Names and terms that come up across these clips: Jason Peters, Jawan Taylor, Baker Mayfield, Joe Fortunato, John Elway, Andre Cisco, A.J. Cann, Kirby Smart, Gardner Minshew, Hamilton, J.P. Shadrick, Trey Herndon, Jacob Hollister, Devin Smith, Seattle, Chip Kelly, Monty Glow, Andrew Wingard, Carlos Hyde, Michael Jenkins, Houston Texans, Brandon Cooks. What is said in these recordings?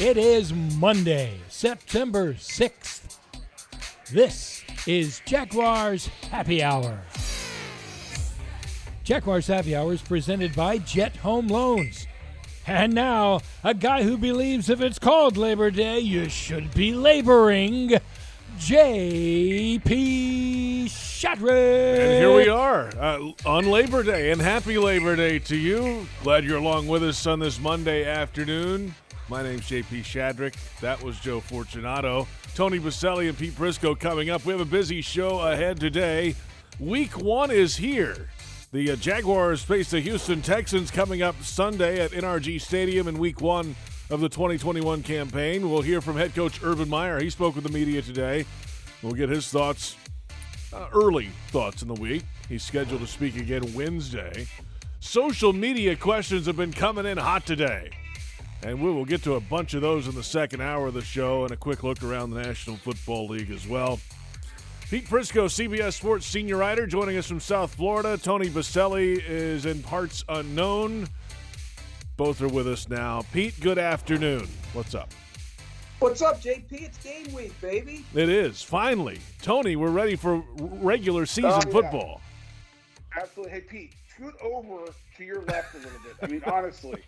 It is Monday, September 6th. This is Jaguars Happy Hour. Jaguars Happy Hour is presented by Jet Home Loans. And now, a guy who believes if it's called Labor Day, you should be laboring, J.P. Shadrick. And here we are on Labor Day, and happy Labor Day to you. Glad you're along with us on this Monday afternoon. My name's J.P. Shadrick. That was Joe Fortunato. Tony Boselli and Pete Prisco coming up. We have a busy show ahead today. Week one is here. The Jaguars face the Houston Texans coming up Sunday at NRG Stadium in week one of the 2021 campaign. We'll hear from head coach Urban Meyer. He spoke with the media today. We'll get his thoughts, early thoughts in the week. He's scheduled to speak again Wednesday. Social media questions have been coming in hot today. And we will get to a bunch of those in the second hour of the show and a quick look around the National Football League as well. Pete Prisco, CBS Sports senior writer, joining us from South Florida. Tony Boselli is in parts unknown. Both are with us now. Pete, good afternoon. What's up? What's up, JP? It's game week, baby. It is, finally. Tony, we're ready for regular season football. Absolutely. Hey, Pete, scoot over to your left a little bit. I mean, honestly.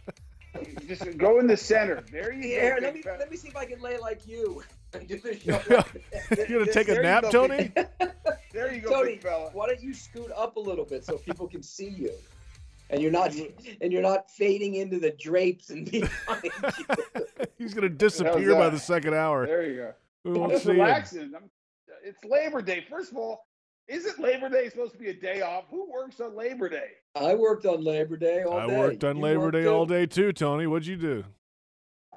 Just go in the center. There you go. Let me see if I can lay like you. Do this show. You're going to take a nap, Tony? There you go, Tony, big fella. Why don't you scoot up a little bit so people can see you, and you're not fading into the drapes and behind you. He's going to disappear by the second hour. There you go. We won't see him. It's Labor Day. First of all, isn't Labor Day supposed to be a day off? Who works on Labor Day? I worked on Labor Day all day. I worked on Labor Day all day too, Tony. What'd you do?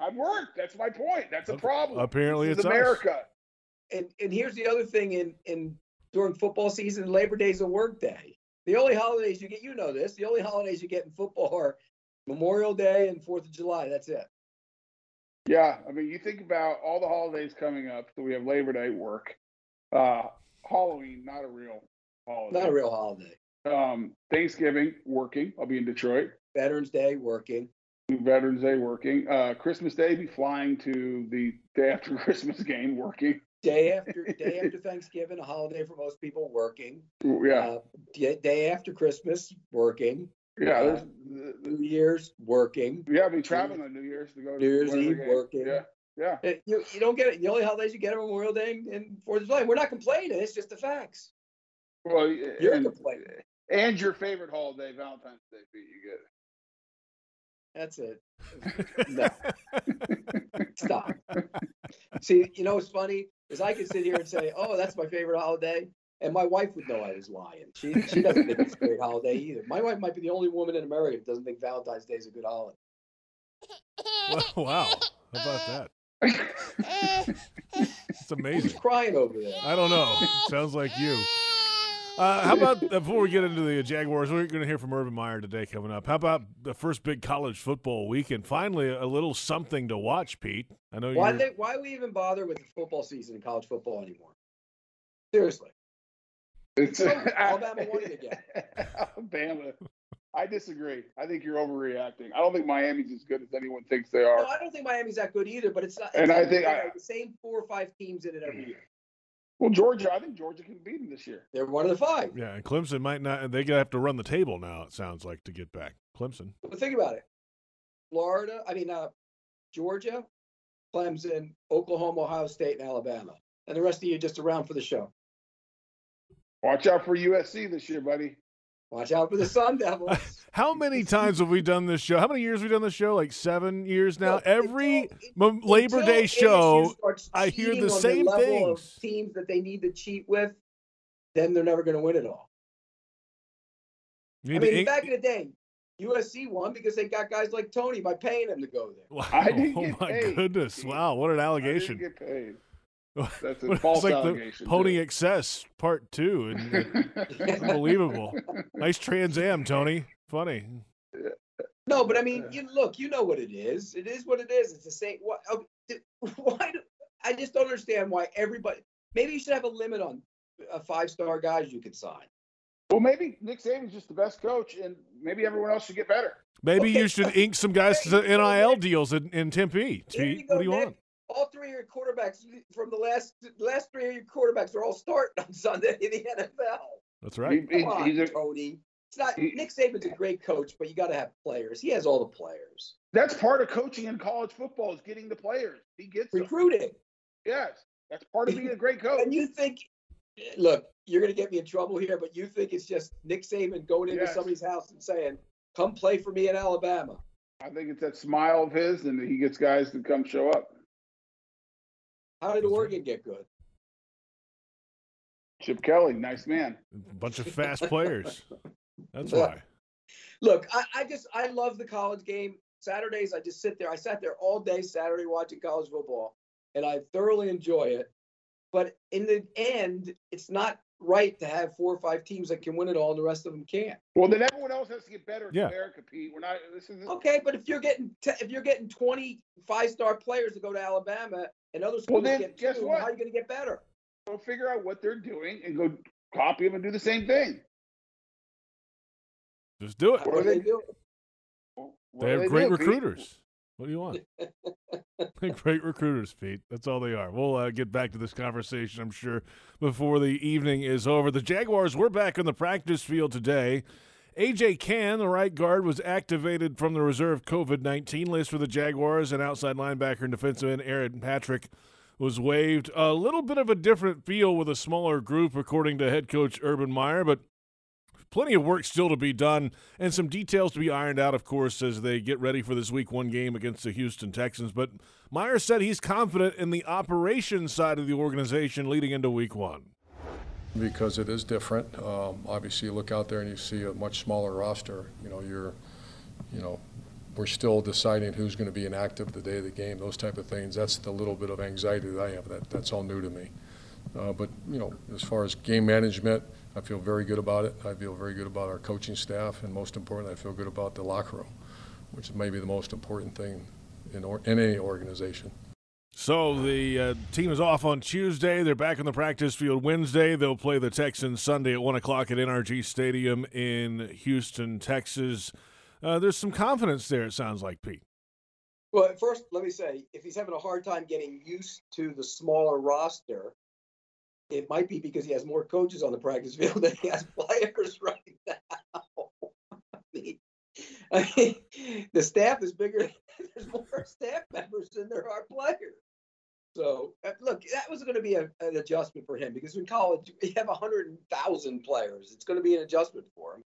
I worked. That's my point. That's a problem. Apparently it's America. And here's the other thing during football season, Labor Day's a work day. The only holidays you get, you know this, the only holidays you get in football are Memorial Day and 4th of July. That's it. Yeah. I mean, you think about all the holidays coming up. So we have Labor Day work. Halloween, not a real holiday. Not a real holiday. Thanksgiving, working. I'll be in Detroit. Veterans Day, working. Veterans Day, working. Christmas Day, be flying to the day after Christmas game, working. Day after Thanksgiving, a holiday for most people, working. Yeah. Day after Christmas, working. Yeah. New Year's, working. Yeah, I'll be traveling on New Year's to go to New Year's Eve, working. Yeah. Yeah, you don't get it. The only holidays you get are Memorial Day and 4th of July. We're not complaining. It's just the facts. Well, you're complaining. And your favorite holiday, Valentine's Day, you get it. That's it. No. Stop. See, you know what's funny is I could sit here and say, "Oh, that's my favorite holiday," and my wife would know I was lying. She doesn't think it's a great holiday either. My wife might be the only woman in America that doesn't think Valentine's Day is a good holiday. Wow! How about that? It's amazing. Who's crying over there? I don't know. Sounds like you. How about, before we get into the Jaguars, we're going to hear from Urban Meyer today coming up. How about the first big college football weekend? Finally, a little something to watch, Pete. I know. Why we even bother with the football season in college football anymore? Seriously. Alabama won it again. Alabama. I disagree. I think you're overreacting. I don't think Miami's as good as anyone thinks they are. No, I don't think Miami's that good either, but it's not. It's, and I think the same 4 or 5 teams in it every year. Well, Georgia, I think Georgia can beat them this year. They're one of the 5. Yeah, and Clemson might not. They're going to have to run the table now, it sounds like, to get back. Clemson. But think about it. Georgia, Clemson, Oklahoma, Ohio State, and Alabama. And the rest of you just around for the show. Watch out for USC this year, buddy. Watch out for the Sun Devils. How many times have we done this show? How many years have we done this show? Like 7 years now? Labor Day show, I hear the same things. Teams that they need to cheat with, then they're never going to win it all. Back in the day, USC won because they got guys like Tony by paying him to go there. Wow. Oh, my goodness. Wow, what an allegation. I didn't get paid. That's a false allegation. Pony Excess Part 2. Unbelievable. Nice Trans Am, Tony. Funny. No, but I mean, you know what it is. It is what it is. It's the same. I just don't understand why everybody. Maybe you should have a limit on 5-star guys you could sign. Well, maybe Nick Saban's just the best coach, and maybe everyone else should get better. Maybe you should ink some guys to NIL deals in Tempe. Pete, what do you want? All three of your quarterbacks from the last three of your quarterbacks are all starting on Sunday in the NFL. That's right. Come on, Tony. It's not Nick Saban's a great coach, but you got to have players. He has all the players. That's part of coaching in college football is getting the players. He gets recruiting. Them. Yes, that's part of being a great coach. And you think, look, you're going to get me in trouble here, but you think it's just Nick Saban going into somebody's house and saying, "Come play for me in Alabama." I think it's that smile of his, and he gets guys to come show up. How did Oregon get good? Chip Kelly, nice man. A bunch of fast players. That's why. Look, I love the college game. Saturdays, I just sit there. I sat there all day Saturday watching college football, and I thoroughly enjoy it. But in the end, it's not right to have 4 or 5 teams that can win it all and the rest of them can't. Well, then everyone else has to get better in America, Pete. We're not. Okay, but if you're getting 20 five-star players to go to Alabama and other schools get two, how are you going to get better? Go figure out what they're doing and go copy them and do the same thing. Just do it. What are they doing? They have great recruiters. Pete? What do you want? They're great recruiters, Pete. That's all they are. We'll get back to this conversation, I'm sure, before the evening is over. The Jaguars were back on the practice field today. A.J. Cann, the right guard, was activated from the reserve COVID-19 list for the Jaguars, and outside linebacker and defensive end Aaron Patrick was waived. A little bit of a different feel with a smaller group, according to head coach Urban Meyer, but plenty of work still to be done and some details to be ironed out, of course, as they get ready for this week one game against the Houston Texans. But Meyer said he's confident in the operations side of the organization leading into week one. Because it is different. Obviously, you look out there and you see a much smaller roster. We're still deciding who's going to be inactive the day of the game, those type of things. That's the little bit of anxiety that I have. That's all new to me. But as far as game management, I feel very good about it. I feel very good about our coaching staff, and most important, I feel good about the locker room, which is maybe the most important thing in any organization. So the team is off on Tuesday. They're back on the practice field Wednesday. They'll play the Texans Sunday at 1 o'clock at NRG Stadium in Houston, Texas. There's some confidence there, it sounds like, Pete. Well, first, let me say, if he's having a hard time getting used to the smaller roster, it might be because he has more coaches on the practice field than he has players right now. I mean, the staff is bigger. There's more staff members than there are players. So, look, that was going to be an adjustment for him because in college, you have 100,000 players. It's going to be an adjustment for him.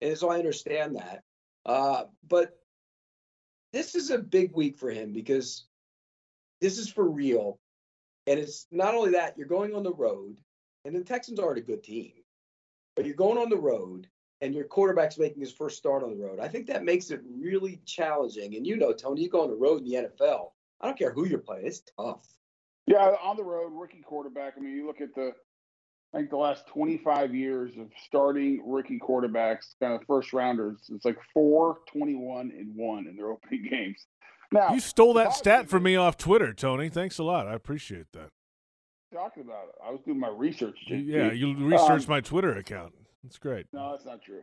And so I understand that. But this is a big week for him because this is for real. And it's not only that, you're going on the road, and the Texans aren't a good team, but you're going on the road, and your quarterback's making his first start on the road. I think that makes it really challenging. And Tony, you go on the road in the NFL. I don't care who you're playing. It's tough. Yeah, on the road, rookie quarterback. I mean, you look at the last 25 years of starting rookie quarterbacks, kind of first-rounders, it's like 4-21-1 in their opening games. Now, you stole that stat from me off Twitter, Tony. Thanks a lot. I appreciate that. Talking about it. I was doing my research. Yeah, you researched my Twitter account. That's great. No, that's not true.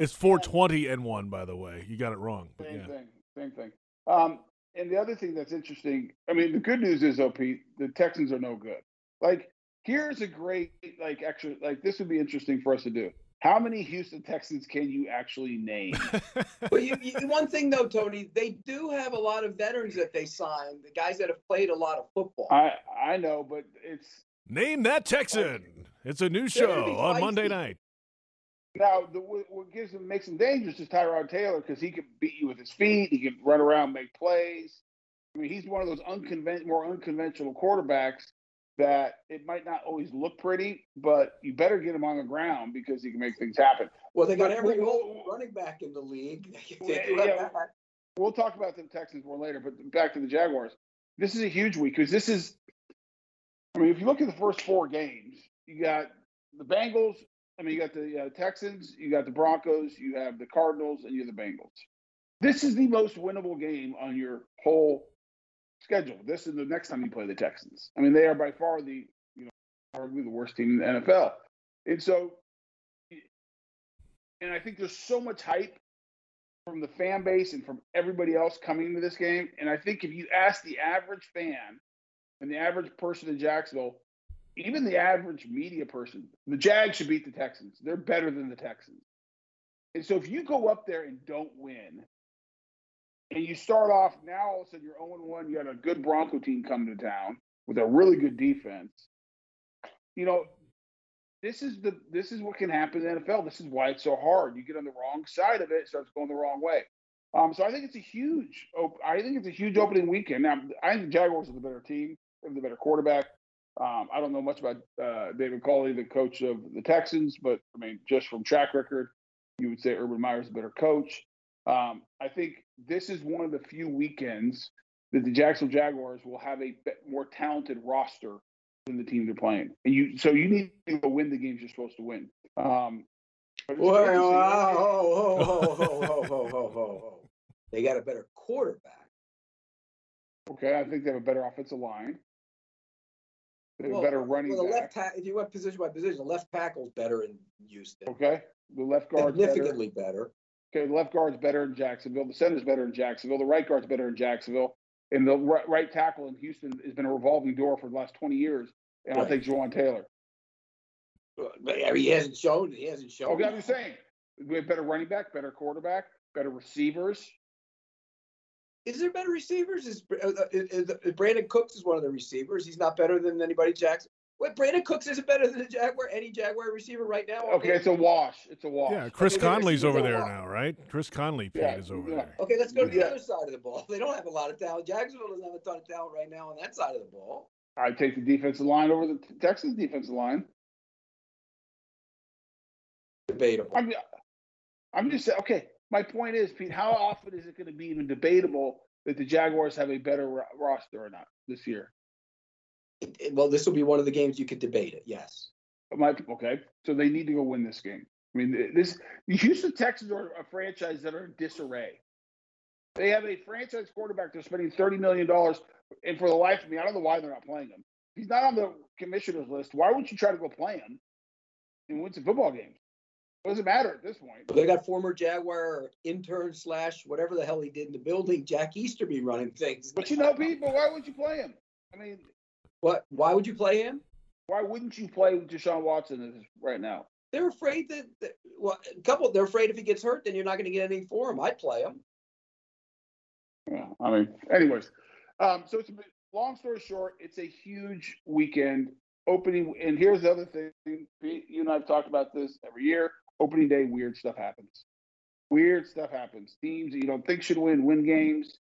It's 4-20-1, by the way. You got it wrong. Same thing. And the other thing that's interesting, I mean, the good news is, OP, the Texans are no good. Like, here's a great, this would be interesting for us to do. How many Houston Texans can you actually name? Well, one thing, though, Tony, they do have a lot of veterans that they signed, the guys that have played a lot of football. I know, but it's – Name That Texan. It's a new show on Monday night. Now, what makes him dangerous is Tyrod Taylor because he can beat you with his feet. He can run around, make plays. I mean, he's one of those more unconventional quarterbacks that it might not always look pretty, but you better get him on the ground because he can make things happen. Well, they got every old running back in the league. We'll talk about the Texans more later, but back to the Jaguars. This is a huge week because this is – I mean, if you look at the first 4 games, you got the Bengals, I mean, you got the Texans, you got the Broncos, you have the Cardinals, and you have the Bengals. This is the most winnable game on your whole schedule. This is the next time you play the Texans. I mean, they are by far the, arguably the worst team in the NFL. And I think there's so much hype from the fan base and from everybody else coming into this game. And I think if you ask the average fan and the average person in Jacksonville, even the average media person, the Jags should beat the Texans. They're better than the Texans. And so if you go up there and don't win, and you start off now, all of a sudden you're 0-1, you had a good Bronco team come to town with a really good defense. You know, this is what can happen in the NFL. This is why it's so hard. You get on the wrong side of it, it starts going the wrong way. So I think it's a huge opening weekend. Now, I think the Jaguars are the better team. They have the better quarterback. I don't know much about David Culley, the coach of the Texans, but, I mean, just from track record, you would say Urban Meyer is a better coach. I think this is one of the few weekends that the Jacksonville Jaguars will have a more talented roster than the team they're playing. And you need to win the games you're supposed to win. They got a better quarterback. Okay, I think they have a better offensive line. They have a better running back. If you went position by position, the left tackle's better in Houston. Okay, the left guard's significantly better. Okay, the left guard's better in Jacksonville. The center's better in Jacksonville. The right guard's better in Jacksonville. And the right tackle in Houston has been a revolving door for the last 20 years. And right. I think Jawan Taylor. He hasn't shown. Okay, I'm just saying. We have better running back, better quarterback, better receivers. Is there better receivers? Is Brandon Cooks is one of the receivers. He's not better than anybody. Brandon Cooks isn't better than any Jaguar receiver right now. Okay, it's a wash. Yeah, Chris Conley's over there now, right? Chris Conley, is over there. Okay, let's go to the other side of the ball. They don't have a lot of talent. Jacksonville doesn't have a ton of talent right now on that side of the ball. I'd take the defensive line over the Texans' defensive line. Debatable. I'm just saying, okay, my point is, Pete, how often is it going to be even debatable that the Jaguars have a better roster or not this year? Well, this will be one of the games you could debate it, yes. Okay, so they need to go win this game. I mean, the Houston Texans are a franchise that are in disarray. They have a franchise quarterback they're spending $30 million, and for the life of me, I don't know why they're not playing him. He's not on the commissioner's list. Why would you try to go play him and win some football games? It doesn't matter at this point. They got former Jaguar intern / whatever the hell he did in the building, Jack Easterby, running things. But Pete, but why would you play him? I mean – why would you play him? Why wouldn't you play with Deshaun Watson right now? They're afraid they're afraid if he gets hurt, then you're not going to get anything for him. I'd play him. Yeah, I mean, anyways. So it's long story short, it's a huge weekend opening. And here's the other thing. You and I have talked about this every year. Opening day, weird stuff happens. Teams that you don't think should win games.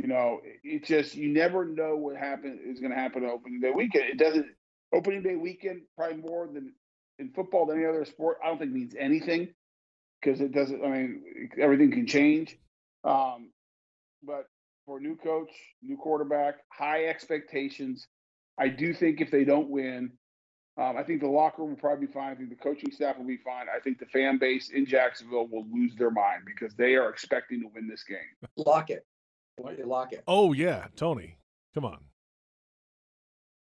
You know, it just, you never know what is going to happen on opening day weekend. Opening day weekend, probably more than in football than any other sport, I don't think means anything because everything can change. But for a new coach, new quarterback, high expectations, I do think if they don't win, I think the locker room will probably be fine. I think the coaching staff will be fine. I think the fan base in Jacksonville will lose their mind because they are expecting to win this game. Lock it. Lock it. Oh, yeah. Tony, come on.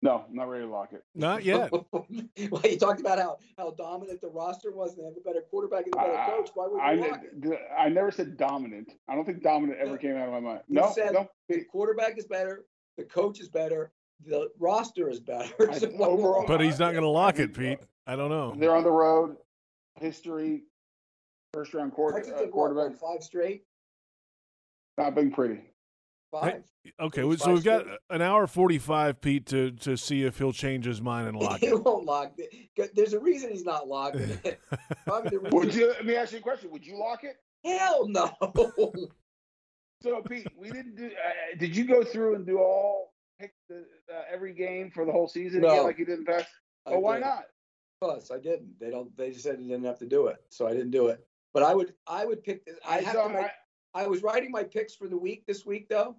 No, not ready to lock it. Not yet. Well, you talked about how dominant the roster was and they have a better quarterback and a better coach. Why would you lock it? I never said dominant. I don't think dominant ever came out of my mind. No. The quarterback is better. The coach is better. The roster is better. So overall, but he's not going to lock it, Pete. I don't know. They're on the road. History. First-round quarterback. 5 straight. Not been pretty. 5. Okay, so we've got an hour 45, Pete, to see if he'll change his mind and lock it. He won't lock it. There's a reason he's not locking it. Let me ask you a question. Would you lock it? Hell no. So, Pete, we didn't do. Did you go through and do pick every game for the whole season again, like you did in the past? Oh, why not? Because I didn't. They just said they didn't have to do it, so I didn't do it. But I would pick this. I was writing my picks for the week this week, though,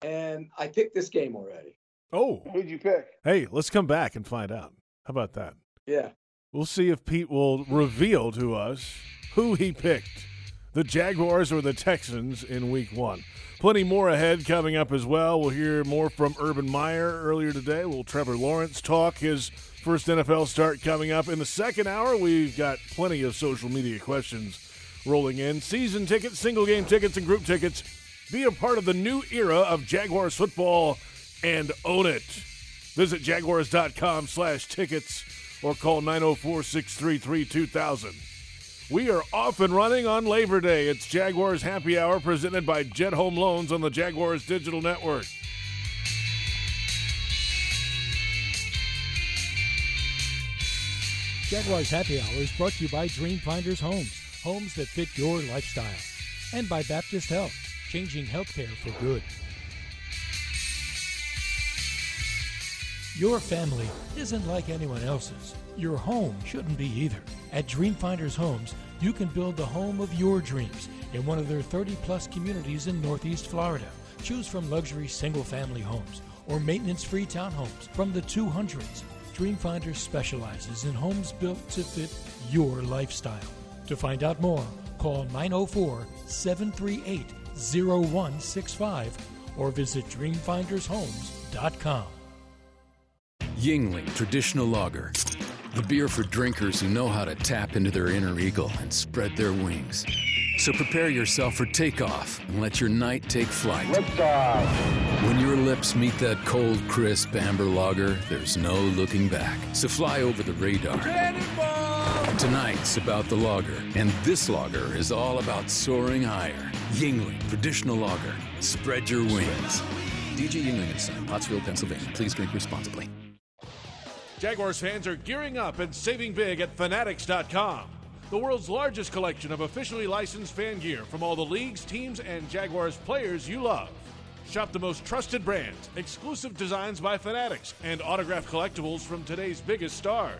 and I picked this game already. Oh. Who'd you pick? Hey, let's come back and find out. How about that? Yeah. We'll see if Pete will reveal to us who he picked, the Jaguars or the Texans in week 1. Plenty more ahead coming up as well. We'll hear more from Urban Meyer earlier today. We'll Trevor Lawrence talk his first NFL start coming up. In the second hour, we've got plenty of social media questions rolling in. Season tickets, single-game tickets, and group tickets. Be a part of the new era of Jaguars football and own it. Visit jaguars.com/tickets or call 904-633-2000. We are off and running on Labor Day. It's Jaguars Happy Hour presented by Jet Home Loans on the Jaguars Digital Network. Jaguars Happy Hour is brought to you by Dream Finders Homes, homes that fit your lifestyle, and by Baptist Health, changing healthcare for good. Your family isn't like anyone else's. Your home shouldn't be either. At Dream Finders Homes, you can build the home of your dreams in one of their 30-plus communities in Northeast Florida. Choose from luxury single-family homes or maintenance-free townhomes from the 200s. Dream Finders specializes in homes built to fit your lifestyle. To find out more, call 904-738-0165 or visit dreamfindershomes.com. Yingling Traditional Lager, the beer for drinkers who know how to tap into their inner eagle and spread their wings. So prepare yourself for takeoff and let your night take flight. When your lips meet that cold, crisp amber lager, there's no looking back. So fly over the radar. Tonight's about the lager, and this lager is all about soaring higher. Yingling Traditional Lager. Spread your wings. DJ Yingling & Son, Pottsville, Pennsylvania. Please drink responsibly. Jaguars fans are gearing up and saving big at Fanatics.com, the world's largest collection of officially licensed fan gear from all the leagues, teams, and Jaguars players you love. Shop the most trusted brands, exclusive designs by Fanatics, and autographed collectibles from today's biggest stars.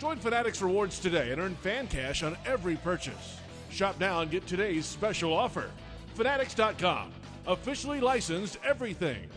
Join Fanatics Rewards today and earn fan cash on every purchase. Shop now and get today's special offer. Fanatics.com, officially licensed everything.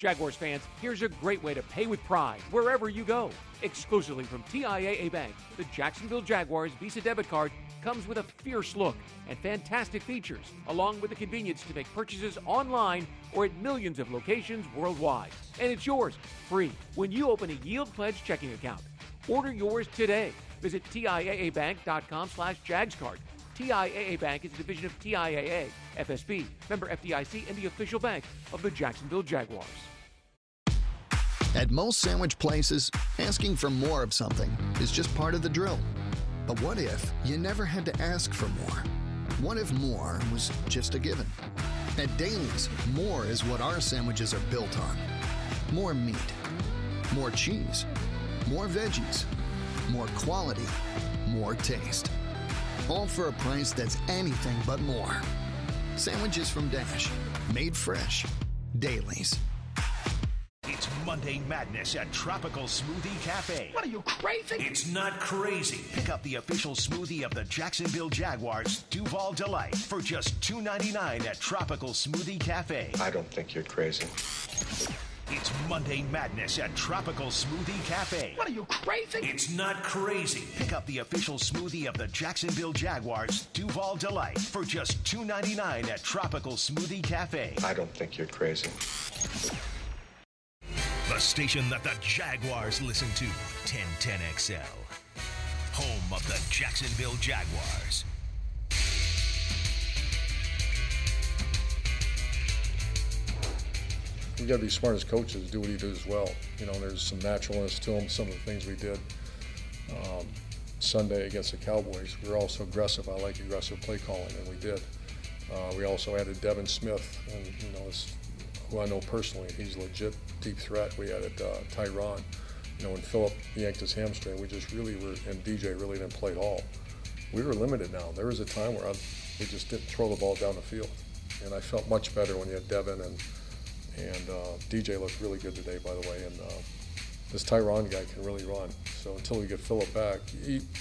Jaguars fans, here's a great way to pay with pride wherever you go. Exclusively from TIAA Bank, the Jacksonville Jaguars Visa debit card comes with a fierce look and fantastic features, along with the convenience to make purchases online or at millions of locations worldwide. And it's yours, free, when you open a Yield Pledge checking account. Order yours today. Visit TIAABank.com/JagsCard. TIAA Bank is a division of TIAA, FSB, member FDIC, and the official bank of the Jacksonville Jaguars. At most sandwich places, asking for more of something is just part of the drill. But what if you never had to ask for more? What if more was just a given? At Dailies, more is what our sandwiches are built on. More meat, more cheese, more veggies, more quality, more taste. All for a price that's anything but more. Sandwiches from Dash, made fresh. Dailies. It's Monday Madness at Tropical Smoothie Cafe. What are you, crazy? It's not crazy. Pick up the official smoothie of the Jacksonville Jaguars, Duval Delight, for just $2.99 at Tropical Smoothie Cafe. I don't think you're crazy. It's Monday Madness at Tropical Smoothie Cafe. What are you, crazy? It's not crazy. Pick up the official smoothie of the Jacksonville Jaguars, Duval Delight, for just $2.99 at Tropical Smoothie Cafe. I don't think you're crazy. The station that the Jaguars listen to, 1010XL. Home of the Jacksonville Jaguars. You got to be smart as coaches, do what you do as well. You know, there's some naturalness to them, some of the things we did Sunday against the Cowboys. We were also aggressive. I like aggressive play calling, and we did. We also added Devin Smith, and, you know, who I know personally. He's a legit deep threat. We added Tyron. You know, when Phillip yanked his hamstring, we just really were, and DJ really didn't play at all. We were limited now. There was a time where we just didn't throw the ball down the field, and I felt much better when you had Devin and DJ looked really good today, by the way, and this Tyron guy can really run. So until we get Phillip back,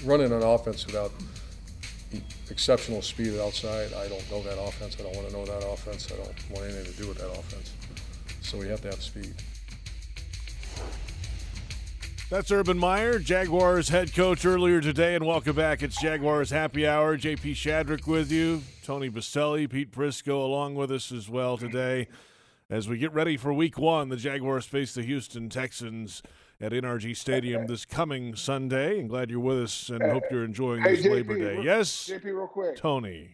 running an offense without exceptional speed outside, I don't know that offense. I don't want to know that offense. I don't want anything to do with that offense. So we have to have speed. That's Urban Meyer, Jaguars head coach, earlier today, and welcome back. It's Jaguars Happy Hour. J.P. Shadrick with you, Tony Boselli, Pete Prisco along with us as well today. As we get ready for week 1, the Jaguars face the Houston Texans at NRG Stadium this coming Sunday. And glad you're with us, and hope you're enjoying this Labor Day. Yes, JP, real quick. Tony.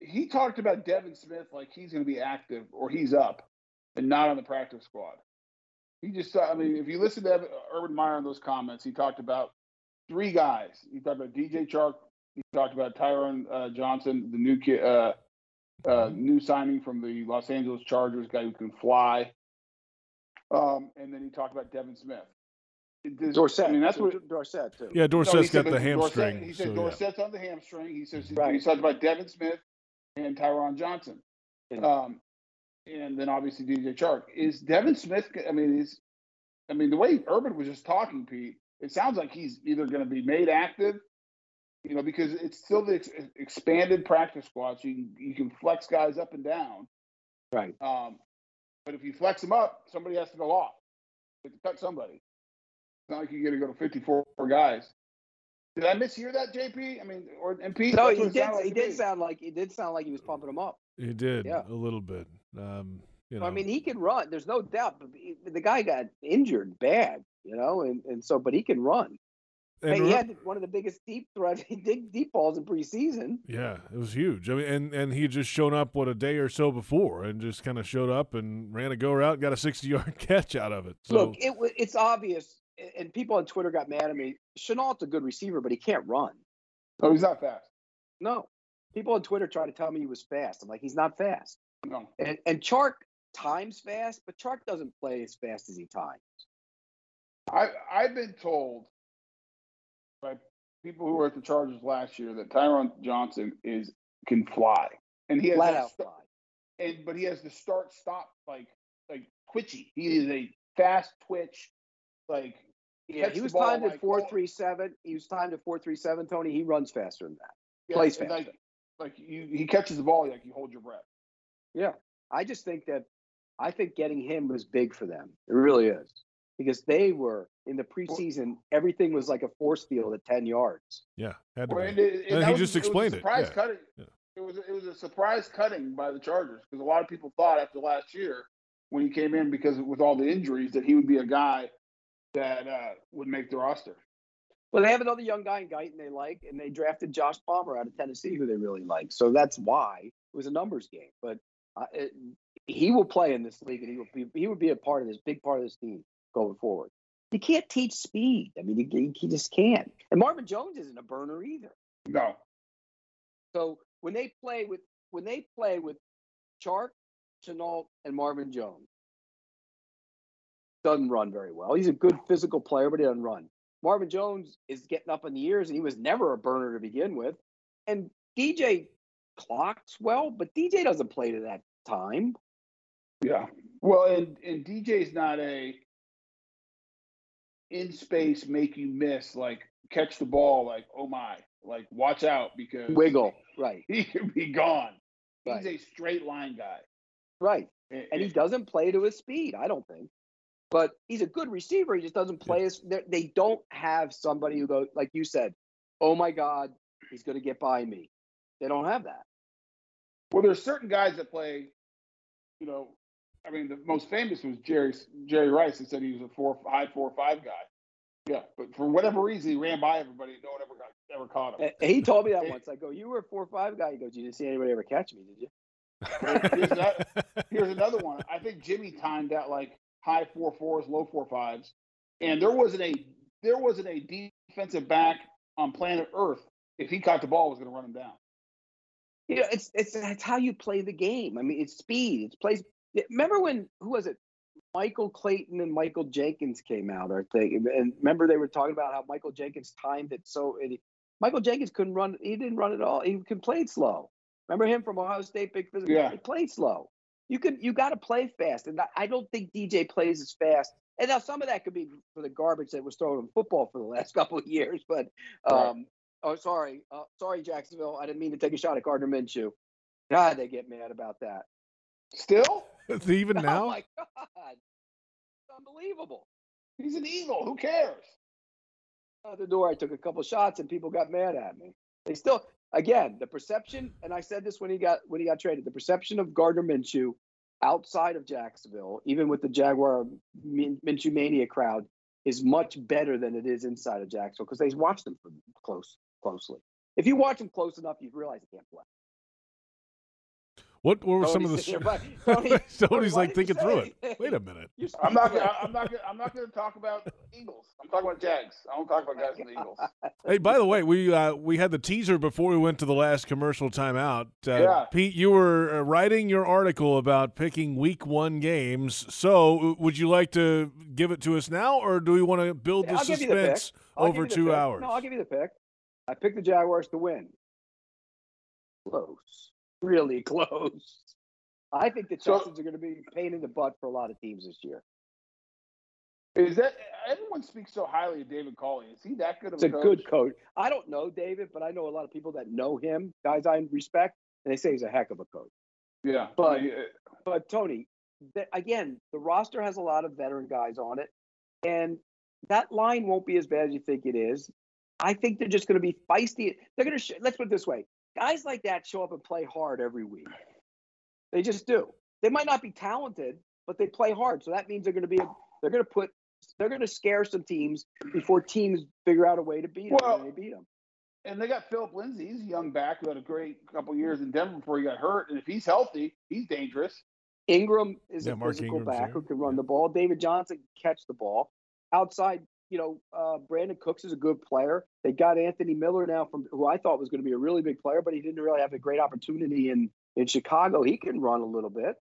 He talked about Devin Smith like he's going to be active or he's up and not on the practice squad. He just, I mean, if you listen to Urban Meyer in those comments, he talked about three guys. He talked about DJ Chark. He talked about Tyron Johnson, the new kid, new signing from the Los Angeles Chargers, guy who can fly. And then he talked about Devin Smith. Dorsett. I mean, that's what Dorsett too. Yeah, Dorsett's got the hamstring. Dorsett, he said Dorsett's on the hamstring. He says he talked about Devin Smith and Tyron Johnson, and then obviously DJ Chark. Is Devin Smith? I mean, the way Urban was just talking, Pete, it sounds like he's either going to be made active, you know, because it's still the expanded practice squad, so you can flex guys up and down, right? But if you flex them up, somebody has to go off. You have to cut somebody. It's not like you're going to go to 54 guys. Did I mishear that, JP? I mean, or MP? No, he did. Like it did sound like he was pumping them up. He did, yeah, a little bit. You know. I mean, he can run. There's no doubt. But the guy got injured bad, you know, but he can run. And he had one of the biggest deep threats. He did deep balls in preseason. Yeah, it was huge. I mean, and he just shown up a day or so before, and just kind of showed up and ran a go route, and got a 60-yard catch out of it. So. Look, it's obvious. And people on Twitter got mad at me. Chenault's a good receiver, but he can't run. Oh, he's not fast. No. People on Twitter try to tell me he was fast. I'm like, he's not fast. No. And Chark times fast, but Chark doesn't play as fast as he times. I've been told by people who were at the Chargers last year that Tyron Johnson can fly. And he has fly. But he has the start-stop, like twitchy. He is a fast twitch, like – yeah, he was timed at 4.37. He was timed at 4.37, Tony. He runs faster than that. Yeah, plays faster. He catches the ball, like you hold your breath. Yeah. I think getting him was big for them. It really is. Because they were, in the preseason, everything was like a force field at 10 yards. Yeah. He just explained it. Surprise cutting. Yeah. It was a surprise cutting by the Chargers, because a lot of people thought after last year when he came in, because with all the injuries, that he would be a guy that would make the roster. Well, they have another young guy in Guyton they like, and they drafted Josh Palmer out of Tennessee, who they really like. So that's why it was a numbers game. But he will play in this league, and he would be a part of this, big part of this team going forward. You can't teach speed. I mean, he just can't. And Marvin Jones isn't a burner either. No. So when they play with Chark, Chenault, and Marvin Jones, doesn't run very well. He's a good physical player, but he doesn't run. Marvin Jones is getting up in the years, and he was never a burner to begin with. And DJ clocks well, but DJ doesn't play to that time. Yeah. Well, and DJ's not a in-space make-you-miss, like catch the ball, like, oh, my, like watch out because – wiggle, right. He can be gone. Right. He's a straight-line guy. Right. And he doesn't play to his speed, I don't think. But he's a good receiver. He just doesn't play as – they don't have somebody who goes – like you said, oh, my God, he's going to get by me. They don't have that. Well, there's certain guys that play, you know – I mean, the most famous was Jerry Rice, that said he was a high 4.5 guy. Yeah, but for whatever reason, he ran by everybody. No one ever caught him. And he told me that once. I go, you were a 4.5 guy. He goes, you didn't see anybody ever catch me, did you? Here's another one. I think Jimmy timed out like – high 4.4s, low 4.5s, and there wasn't a defensive back on planet Earth, if he caught the ball, was going to run him down. You know, it's how you play the game. I mean, it's speed. It's plays. Remember when who was it? Michael Clayton and Michael Jenkins came out, I think. And remember they were talking about how Michael Jenkins timed it so. Michael Jenkins couldn't run. He didn't run at all. He played slow. Remember him from Ohio State, big physical. Yeah. He played slow. You got to play fast, and I don't think DJ plays as fast. And now some of that could be for the garbage that was thrown in football for the last couple of years. But sorry, Jacksonville, I didn't mean to take a shot at Gardner Minshew. God, they get mad about that. Still, even now. Oh my God, it's unbelievable. He's an Eagle. Who cares? Out the door, I took a couple shots, and people got mad at me. They still. Again, the perception, and I said this when he got traded, the perception of Gardner Minshew outside of Jacksonville, even with the Jaguar Minshew Mania crowd, is much better than it is inside of Jacksonville because they watch them from closely. If you watch them close enough, you realize they can't play. What were some of the? Tony's like thinking through it. Wait a minute. I'm not going to talk about Eagles. I'm talking about Jags. I don't talk about guys in the Eagles. Hey, by the way, we had the teaser before we went to the last commercial timeout. Pete, you were writing your article about picking Week One games. So, would you like to give it to us now, or do we want to build the suspense over 2 hours? No, I'll give you the pick. I picked the Jaguars to win. Close. Really close. I think the Texans are going to be a pain in the butt for a lot of teams this year. Is that everyone speaks so highly of David Culley? Is he that good of a coach? He's a good coach. I don't know David, but I know a lot of people that know him, guys I respect, and they say he's a heck of a coach. Yeah, but Tony, again, the roster has a lot of veteran guys on it, and that line won't be as bad as you think it is. I think they're just going to be feisty. They're going to let's put it this way. Guys like that show up and play hard every week. They just do. They might not be talented, but they play hard. So that means they're going to scare some teams before teams figure out a way to beat them. Well, and they beat them. And they got Philip Lindsay. He's a young back who had a great couple years in Denver before he got hurt. And if he's healthy, he's dangerous. Ingram is a physical back who can run the ball. David Johnson can catch the ball outside. You know, Brandon Cooks is a good player. They got Anthony Miller now, who I thought was going to be a really big player, but he didn't really have a great opportunity in Chicago. He can run a little bit.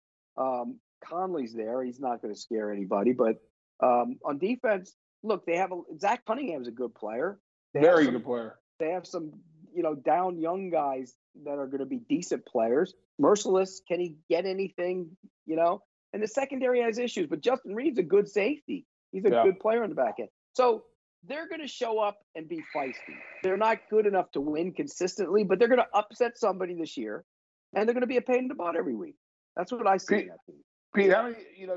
Conley's there. He's not going to scare anybody. But on defense, look, they have Zach Cunningham's a good player. Good player. They have some, you know, down young guys that are going to be decent players. Merciless. Can he get anything? You know, and the secondary has issues, but Justin Reed's a good safety. He's a good player in the back end. So they're going to show up and be feisty. They're not good enough to win consistently, but they're going to upset somebody this year, and they're going to be a pain in the butt every week. That's what I see. Pete, how many? You know,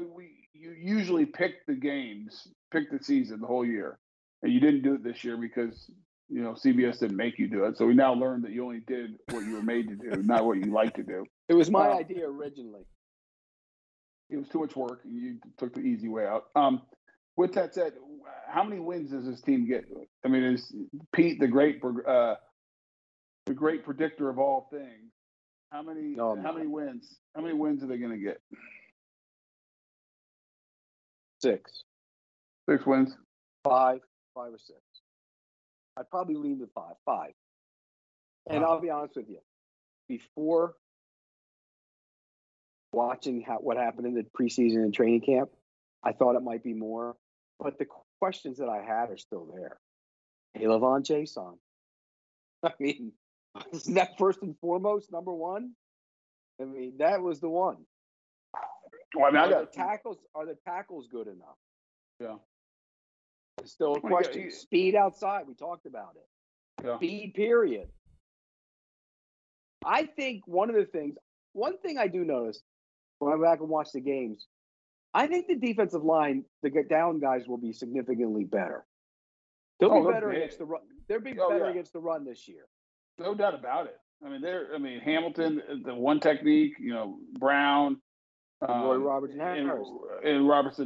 you usually pick the games, pick the season, the whole year, and you didn't do it this year because you know CBS didn't make you do it. So we now learned that you only did what you were made to do, not what you like to do. It was my idea originally. It was too much work. You took the easy way out. With that said, how many wins does this team get? I mean, is Pete the great predictor of all things? How many wins? How many wins are they going to get? 6. 6 wins. 5 or 6. I'd probably lean to 5. 5. And I'll be honest with you, before watching what happened in the preseason and training camp, I thought it might be more, but the questions that I had are still there. Hey, Levon Jason. I mean, isn't that first and foremost number one? I mean, that was the one. Well, are the tackles good enough? Yeah. There's still a question. God. Speed outside. We talked about it. Yeah. Speed, period. I think one thing I do notice when I go back and watch the games, I think the defensive line, the down guys, will be significantly better. They'll be better against the run. They're being better against the run this year. No doubt about it. I mean, Hamilton, the one technique, you know, Brown, Robertson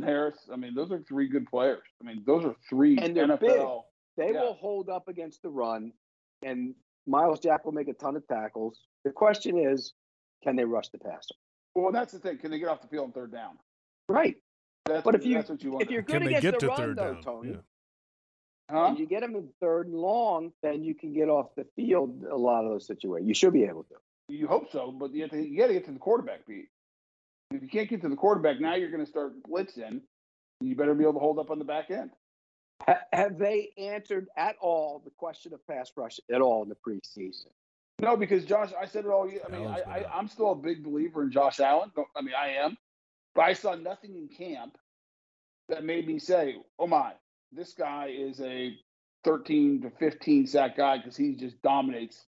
Harris. I mean, those are 3 good players. I mean, those are 3 and they're NFL. Big. They will hold up against the run, and Miles Jack will make a ton of tackles. The question is, can they rush the passer? Well, that's the thing. Can they get off the field on third down? Right, but if you're good against the run, though, Tony, and you get them in third and long, then you can get off the field a lot of those situations. You should be able to. You hope so, but you got to get to the quarterback, Pete. If you can't get to the quarterback, now you're going to start blitzing. You better be able to hold up on the back end. Have they answered at all the question of pass rush at all in the preseason? No, because Josh, I said it all year. I mean, I'm still a big believer in Josh Allen. I mean, I am. But I saw nothing in camp that made me say, oh, my, this guy is a 13 to 15 sack guy because he just dominates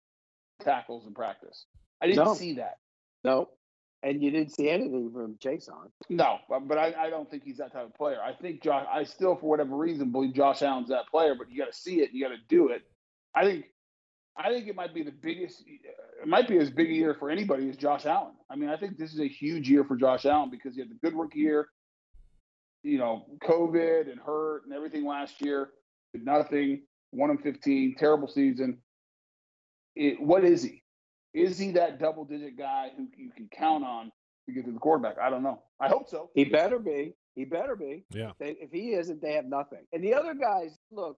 tackles in practice. I didn't see that. No. And you didn't see anything from Jason. No, but I don't think he's that type of player. I think I still, for whatever reason, believe Josh Allen's that player, but you got to see it. You got to do it. I think it might be as big a year for anybody as Josh Allen. I mean, I think this is a huge year for Josh Allen because he had the good rookie year. you know, COVID and hurt and everything last year. Did nothing. 1-15. Terrible season. What is he? Is he that double-digit guy who you can count on to get to the quarterback? I don't know. I hope so. He better be. He better be. Yeah. If he isn't, they have nothing. And the other guys, look,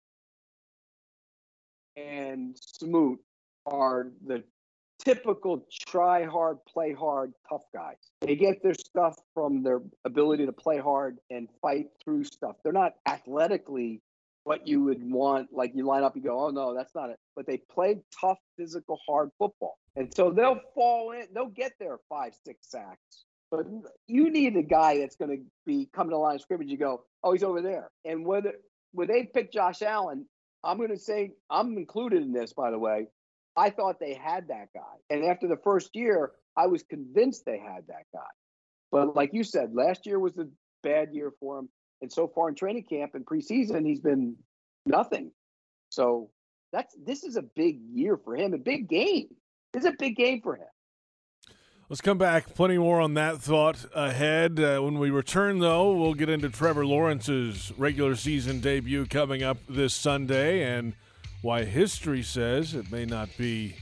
and Smoot are the typical try hard, play hard, tough guys. They get their stuff from their ability to play hard and fight through stuff. They're not athletically what you would want. Like you line up, you go, oh no, that's not it. But they play tough, physical, hard football. And so they'll fall in, they'll get their 5-6 sacks. But you need a guy that's going to be coming to the line of scrimmage. You go, oh, he's over there. And whether they pick Josh Allen, I'm going to say, I'm included in this, by the way. I thought they had that guy. And after the first year, I was convinced they had that guy. But like you said, last year was a bad year for him. And so far in training camp and preseason, he's been nothing. So this is a big year for him, a big game. It's a big game for him. Let's come back. Plenty more on that thought ahead. When we return, though, we'll get into Trevor Lawrence's regular season debut coming up this Sunday and why history says it may not be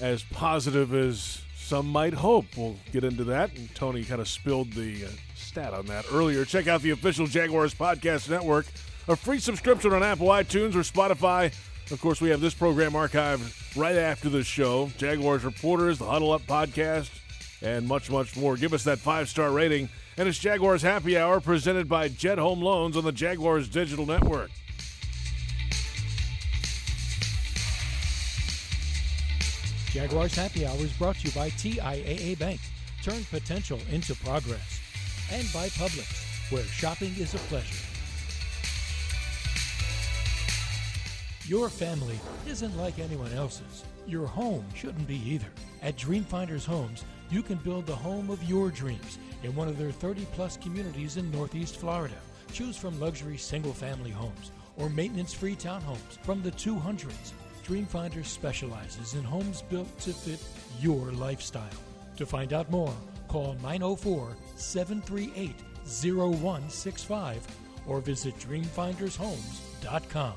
as positive as some might hope. We'll get into that, and Tony kind of spilled the stat on that earlier. Check out the official Jaguars Podcast Network, a free subscription on Apple iTunes or Spotify. Of course, we have this program archived right after the show. Jaguars Reporters, the Huddle Up Podcast, and much, much more. Give us that 5-star rating. And it's Jaguars Happy Hour presented by Jet Home Loans on the Jaguars Digital Network. Jaguars Happy Hour is brought to you by TIAA Bank. Turn potential into progress. And by Publix, where shopping is a pleasure. Your family isn't like anyone else's. Your home shouldn't be either. At Dreamfinders Homes, you can build the home of your dreams in one of their 30-plus communities in Northeast Florida. Choose from luxury single-family homes or maintenance-free townhomes from the 200s. Dreamfinders specializes in homes built to fit your lifestyle. To find out more, call 904-738-0165 or visit dreamfindershomes.com.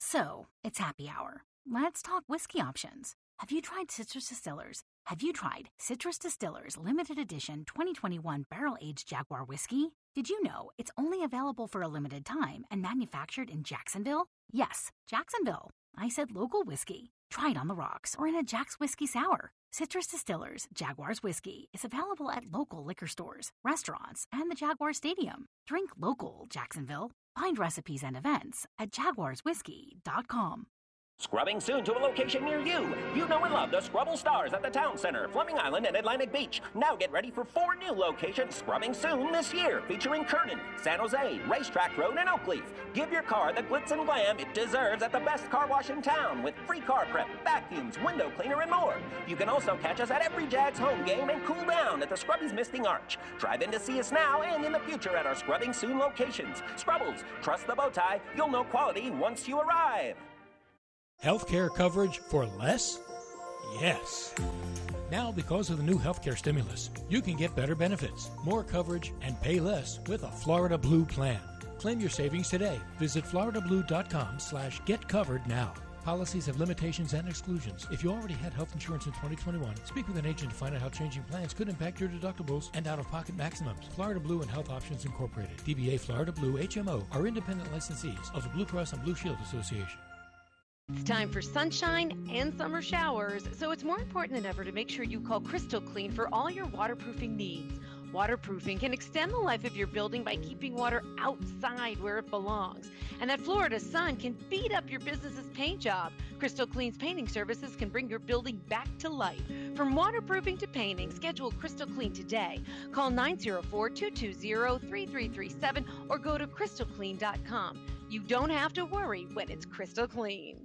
So, it's happy hour. Let's talk whiskey options. Have you tried Citrus Distillers? Have you tried Citrus Distillers Limited Edition 2021 Barrel-Aged Jaguar Whiskey? Did you know it's only available for a limited time and manufactured in Jacksonville? Yes, Jacksonville. I said local whiskey. Try it on the rocks or in a Jack's Whiskey Sour. Citrus Distillers Jaguar's Whiskey is available at local liquor stores, restaurants, and the Jaguar Stadium. Drink local, Jacksonville. Find recipes and events at jaguarswhiskey.com. Scrubbing soon to a location near you. You know and love the Scrubble Stars at the Town Center, Fleming Island, and Atlantic Beach. Now get ready for 4 new locations scrubbing soon this year, featuring Kernan, San Jose, Racetrack Road, and Oakleaf. Give your car the glitz and glam it deserves at the best car wash in town with free car prep, vacuums, window cleaner, and more. You can also catch us at every Jags home game and cool down at the Scrubbies Misting Arch. Drive in to see us now and in the future at our scrubbing soon locations. Scrubbles, trust the bow tie. You'll know quality once you arrive. Healthcare coverage for less? Yes. Now, because of the new healthcare stimulus, you can get better benefits, more coverage, and pay less with a Florida Blue plan. Claim your savings today. Visit floridablue.com/get covered now. Policies have limitations and exclusions. If you already had health insurance in 2021, speak with an agent to find out how changing plans could impact your deductibles and out-of-pocket maximums. Florida Blue and Health Options Incorporated, DBA Florida Blue HMO, are independent licensees of the Blue Cross and Blue Shield Association. It's time for sunshine and summer showers, so it's more important than ever to make sure you call Crystal Clean for all your waterproofing needs. Waterproofing can extend the life of your building by keeping water outside where it belongs. And that Florida sun can beat up your business's paint job. Crystal Clean's painting services can bring your building back to life. From waterproofing to painting, schedule Crystal Clean today. Call 904-220-3337 or go to crystalclean.com. You don't have to worry when it's Crystal Clean.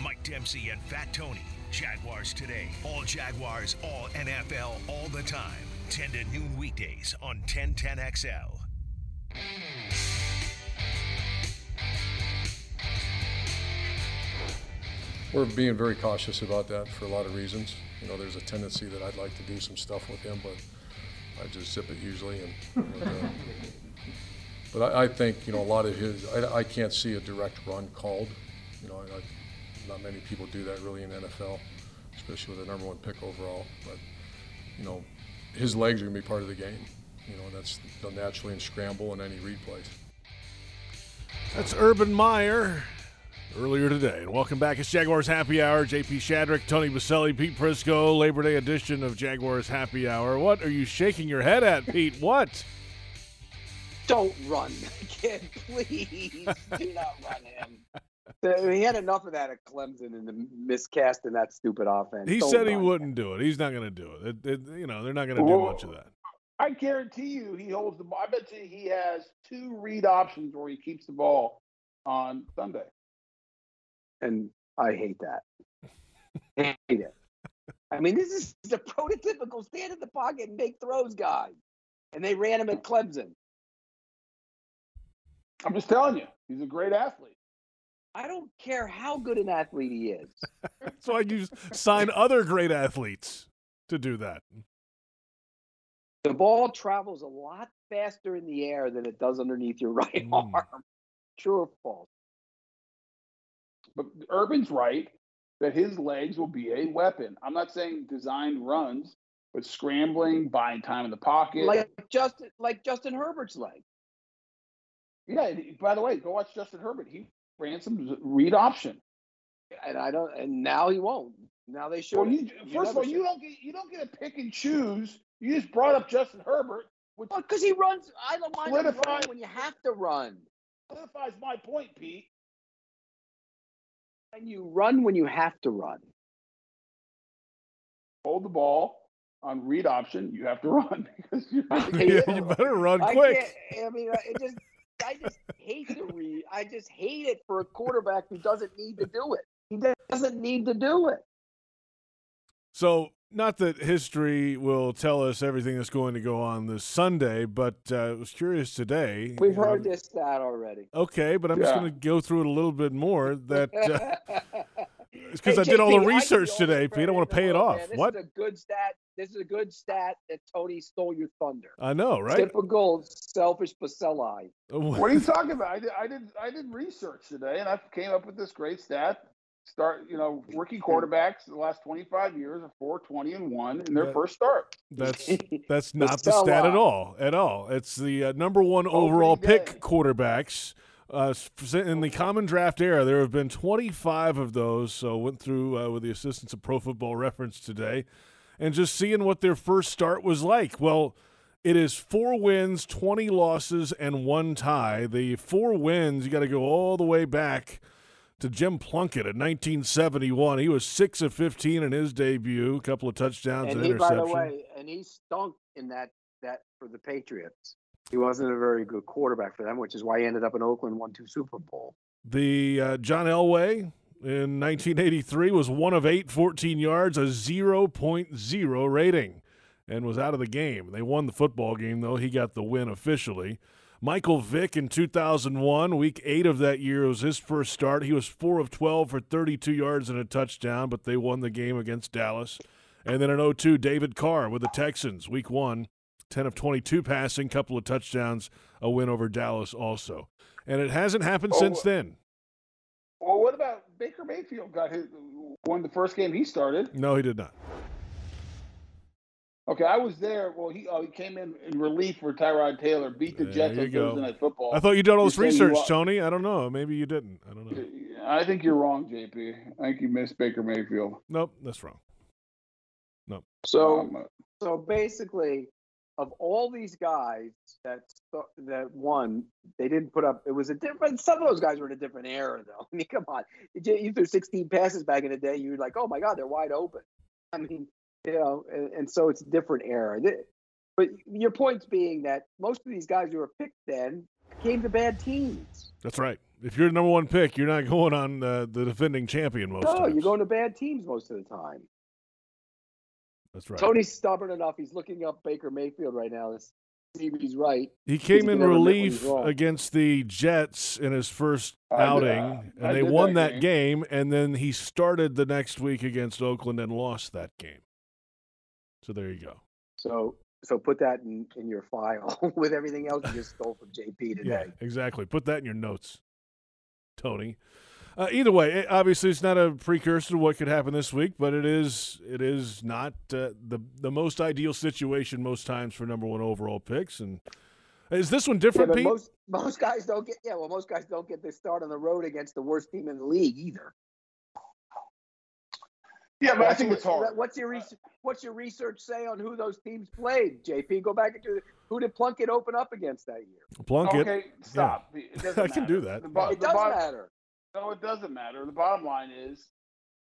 Mike Dempsey and Fat Tony. Jaguars Today. All Jaguars, all NFL, all the time. 10 to noon weekdays on 1010XL. We're being very cautious about that for a lot of reasons. You know, there's a tendency that I'd like to do some stuff with him, but I just zip it usually. But I think, you know, a lot of his, I can't see a direct run called. You know, not many people do that really in the NFL, especially with a number one pick overall. But, you know, his legs are going to be part of the game. You know, and that's done naturally in scramble and any replays. That's Urban Meyer. Earlier today, and welcome back. It's Jaguars Happy Hour. J.P. Shadrick, Tony Boselli, Pete Prisco, Labor Day edition of Jaguars Happy Hour. What are you shaking your head at, Pete? What? Don't run again, please. Do not run him. He had enough of that at Clemson and the miscast in that stupid offense. He said he wouldn't do it. He's not going to do it. You know, they're not going to do much of that. I guarantee you, he holds the ball. I bet you he has two read options where he keeps the ball on Sunday. And I hate that. I hate it. I mean, this is the prototypical stand in the pocket and make throws guy. And they ran him at Clemson. I'm just telling you, he's a great athlete. I don't care how good an athlete he is. That's why you sign other great athletes to do that. The ball travels a lot faster in the air than it does underneath your right arm. True or false? But Urban's right that his legs will be a weapon. I'm not saying designed runs, but scrambling, buying time in the pocket. Like Justin Herbert's legs. Yeah, by the way, go watch Justin Herbert. He ran some read option. And now he won't. Now they should. First of all, you don't get a pick and choose. You just brought up Justin Herbert. Because he runs. I don't mind running when you have to run. Solidifies my point, Pete. And you run when you have to run. Hold the ball on read option. You have to run because you're you better run quick. I just hate the read. I just hate it for a quarterback who doesn't need to do it. He doesn't need to do it. So, not that history will tell us everything that's going to go on this Sunday, but I was curious today. We've heard this stat already. Okay, but I'm just going to go through it a little bit more. That it's because I did all the research today, Pete. I want to pay it off. Man, this is a good stat. This is a good stat that Tony stole your thunder. I know, right? Typical selfish Boselli. What are you talking about? I did research today, and I came up with this great stat. Rookie quarterbacks the last 25 years are 4-20-1 in their first start. That's not the stat at all. At all, it's the number one overall pick quarterbacks in the common draft era. There have been 25 of those. So went through with the assistance of Pro Football Reference today, and just seeing what their first start was like. Well, it is 4 wins, 20 losses, and 1 tie. The 4 wins, you got to go all the way back to Jim Plunkett in 1971. He was 6 of 15 in his debut, a couple of touchdowns and interception. By the way, and he stunk in that for the Patriots. He wasn't a very good quarterback for them, which is why he ended up in Oakland, won 2 Super Bowl. The John Elway in 1983 was 1 of 8, 14 yards, a 0.0 rating, and was out of the game. They won the football game, though. He got the win officially. Michael Vick in 2001, week 8 of that year, was his first start. He was 4 of 12 for 32 yards and a touchdown, but they won the game against Dallas. And then in 2002, David Carr with the Texans, week 1, 10 of 22 passing, couple of touchdowns, a win over Dallas also. And it hasn't happened since then. Well, what about Baker Mayfield won the first game he started? No, he did not. Okay, I was there. Well, he came in relief for Tyrod Taylor, beat the Jets on Thursday Night Football. I thought you did all this research, Tony. I don't know. Maybe you didn't. I don't know. I think you're wrong, JP. I think you missed Baker Mayfield. Nope, that's wrong. Nope. So basically, of all these guys that won, they didn't put up. It was a different. Some of those guys were in a different era, though. I mean, come on. You threw 16 passes back in the day. You were like, oh my God, they're wide open. I mean. You know, and so it's a different era. But your point's being that most of these guys who were picked then came to bad teams. That's right. If you're the number one pick, you're not going on the defending champion most times. No, you're going to bad teams most of the time. That's right. Tony's stubborn enough. He's looking up Baker Mayfield right now. He's right. He came in relief against the Jets in his first outing, and they won that game, and then he started the next week against Oakland and lost that game. So there you go. So put that in your file with everything else you just stole from JP today. Yeah, exactly. Put that in your notes, Tony. Either way, obviously it's not a precursor to what could happen this week, but it is not the most ideal situation most times for number one overall picks. And is this one different, Pete? Most guys don't get. Yeah, well, most guys don't get the start on the road against the worst team in the league either. Yeah, but I think it's hard. What's your research say on who those teams played, JP? Go back into who did Plunkett open up against that year? Plunkett. Okay, stop. Yeah. It doesn't I can do that. It does matter. No, it doesn't matter. The bottom line is,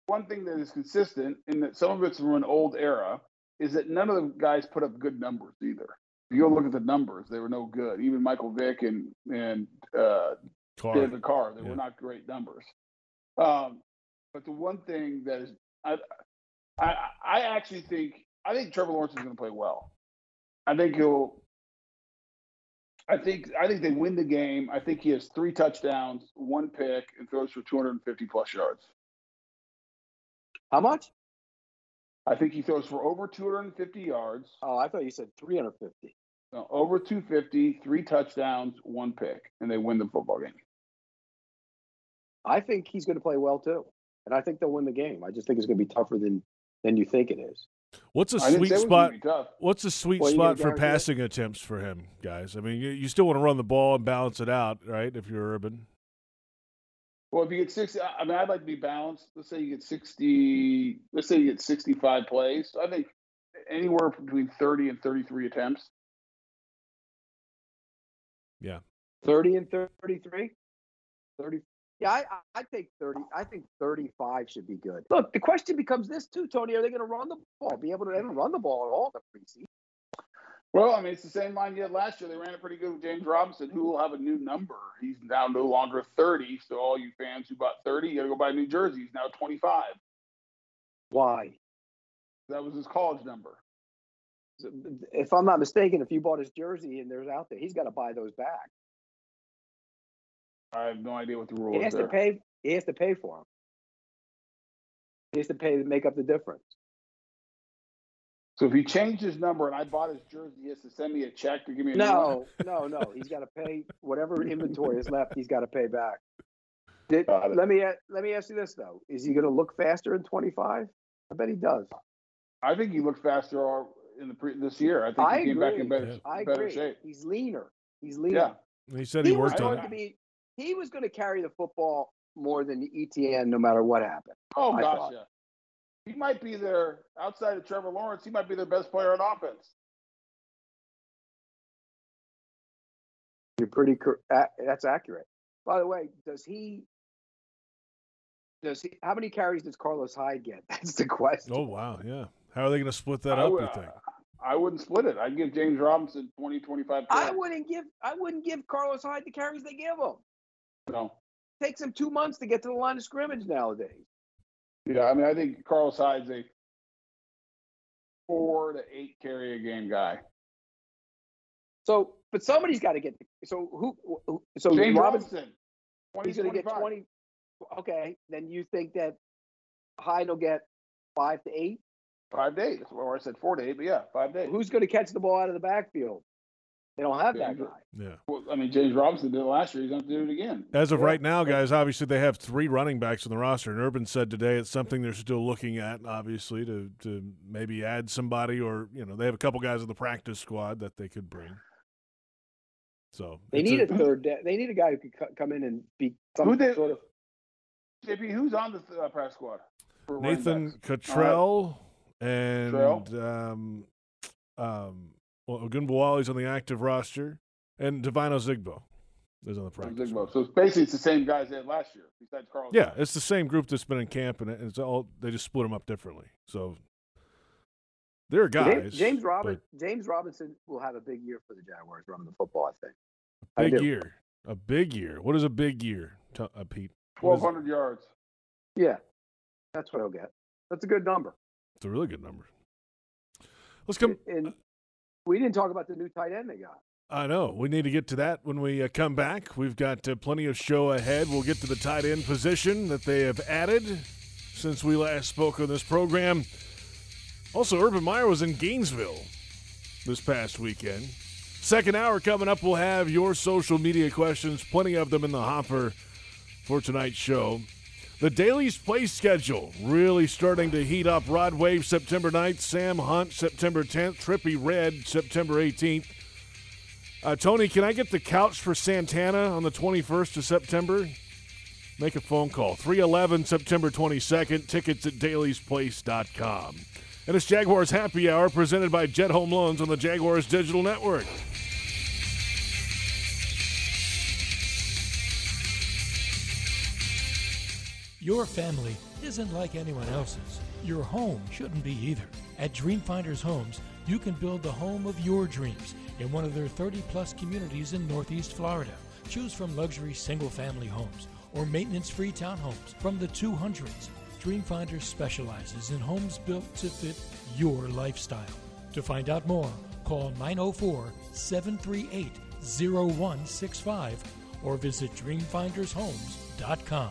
one thing that is consistent, and that some of it's from an old era, is that none of the guys put up good numbers either. If you go look at the numbers, they were no good. Even Michael Vick and David Carr, they were not great numbers. But the one thing that is, I actually think, I think Trevor Lawrence is going to play well. I think he'll. I think they win the game. I think he has 3 touchdowns, 1 pick, and throws for 250-plus yards. How much? I think he throws for over 250 yards. Oh, I thought you said 350. No, over 250, 3 touchdowns, 1 pick, and they win the football game. I think he's going to play well, too. And I think they'll win the game. I just think it's going to be tougher than you think it is. What's a sweet spot? What's a sweet spot for passing attempts for him, guys? I mean, you still want to run the ball and balance it out, right? If you're Urban. Well, if you get 60, I mean, I'd like to be balanced. Let's say you get 60. Let's say you get 65 plays. I think anywhere between 30 and 33 attempts. Yeah. 30 and 33. 30. Yeah, I think 30. I think 35 should be good. Look, the question becomes this too, Tony: are they going to run the ball? Be able to run the ball at all in the preseason? Well, I mean, it's the same line you had last year. They ran it pretty good with James Robinson, who will have a new number. He's now no longer 30. So all you fans who bought 30, you got to go buy a new jersey. He's now 25. Why? That was his college number. So, if I'm not mistaken, if you bought his jersey and there's out there, he's got to buy those back. I have no idea what the rule is. He has to pay for them. He has to pay to make up the difference. So if he changed his number and I bought his jersey, he has to send me a check to give me a No. He's got to pay whatever inventory is left. He's got to pay back. Let me ask you this though: is he going to look faster in 25? I bet he does. I think he looked faster in this year. I think he came back in better shape. He's leaner. Yeah. He said he worked on it. He was going to carry the football more than ETN no matter what happened. Oh, gosh, yeah. He might be their, outside of Trevor Lawrence, he might be their best player on offense. You're pretty that's accurate. By the way, does he how many carries does Carlos Hyde get? That's the question. Oh, wow, yeah. How are they going to split that up, you think? I wouldn't split it. I'd give James Robinson 20, 25 carries. I wouldn't give Carlos Hyde the carries they give him. No. It takes him 2 months to get to the line of scrimmage nowadays. Yeah, I mean, I think Carlos Hyde's a 4 to 8 carry a game guy. So, but somebody's got to get. So who? So James Robinson. He's going to get 20. Okay, then you think that Hyde will get 5 to 8? 5 days. Or I said 4 to 8, but yeah, 5 days. Who's going to catch the ball out of the backfield? They don't have that guy. Yeah. Well, I mean, James Robinson did it last year. He's going to do it again. As of right now, guys, obviously they have 3 running backs on the roster. And Urban said today it's something they're still looking at, obviously, to maybe add somebody or, you know, they have a couple guys in the practice squad that they could bring. So they need a third. They need a guy who could come in and be some sort of. JP, who's on the practice squad? Nathan Cottrell and well, Ogunbowale's on the active roster, and Divino Zigbo is on the practice. So basically, it's the same guys they had last year, besides Carlos. Yeah, it's the same group that's been in camp, and it's all they just split them up differently. So There are guys. James Robinson will have a big year for the Jaguars running the football, I think. A big year. What is a big year, Pete? 1,200 yards. Yeah, that's what I'll get. That's a good number. It's a really good number. Let's come. And we didn't talk about the new tight end they got. I know. We need to get to that when we come back. We've got plenty of show ahead. We'll get to the tight end position that they have added since we last spoke on this program. Also, Urban Meyer was in Gainesville this past weekend. Second hour coming up, we'll have your social media questions, plenty of them in the hopper for tonight's show. The Daily's play schedule really starting to heat up. Rod Wave, September 9th. Sam Hunt, September 10th. Trippy Red, September 18th. Tony, can I get the couch for Santana on the 21st of September? Make a phone call. 311 September 22nd. Tickets at dailiesplace.com. And it's Jaguars Happy Hour presented by Jet Home Loans on the Jaguars Digital Network. Your family isn't like anyone else's. Your home shouldn't be either. At Dreamfinders Homes, you can build the home of your dreams in one of their 30-plus communities in Northeast Florida. Choose from luxury single-family homes or maintenance-free townhomes from the 200s. Dreamfinder specializes in homes built to fit your lifestyle. To find out more, call 904-738-0165 or visit dreamfindershomes.com.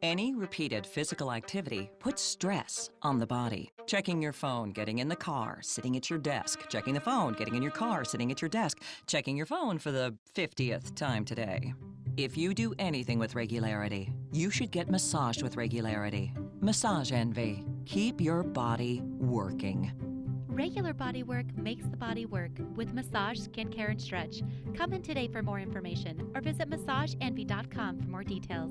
Any repeated physical activity puts stress on the body. Checking your phone, getting in the car, sitting at your desk. Checking the phone, getting in your car, sitting at your desk. Checking your phone for the 50th time today. If you do anything with regularity, you should get massaged with regularity. Massage Envy. Keep your body working. Regular body work makes the body work with massage, skincare, and stretch. Come in today for more information or visit massageenvy.com for more details.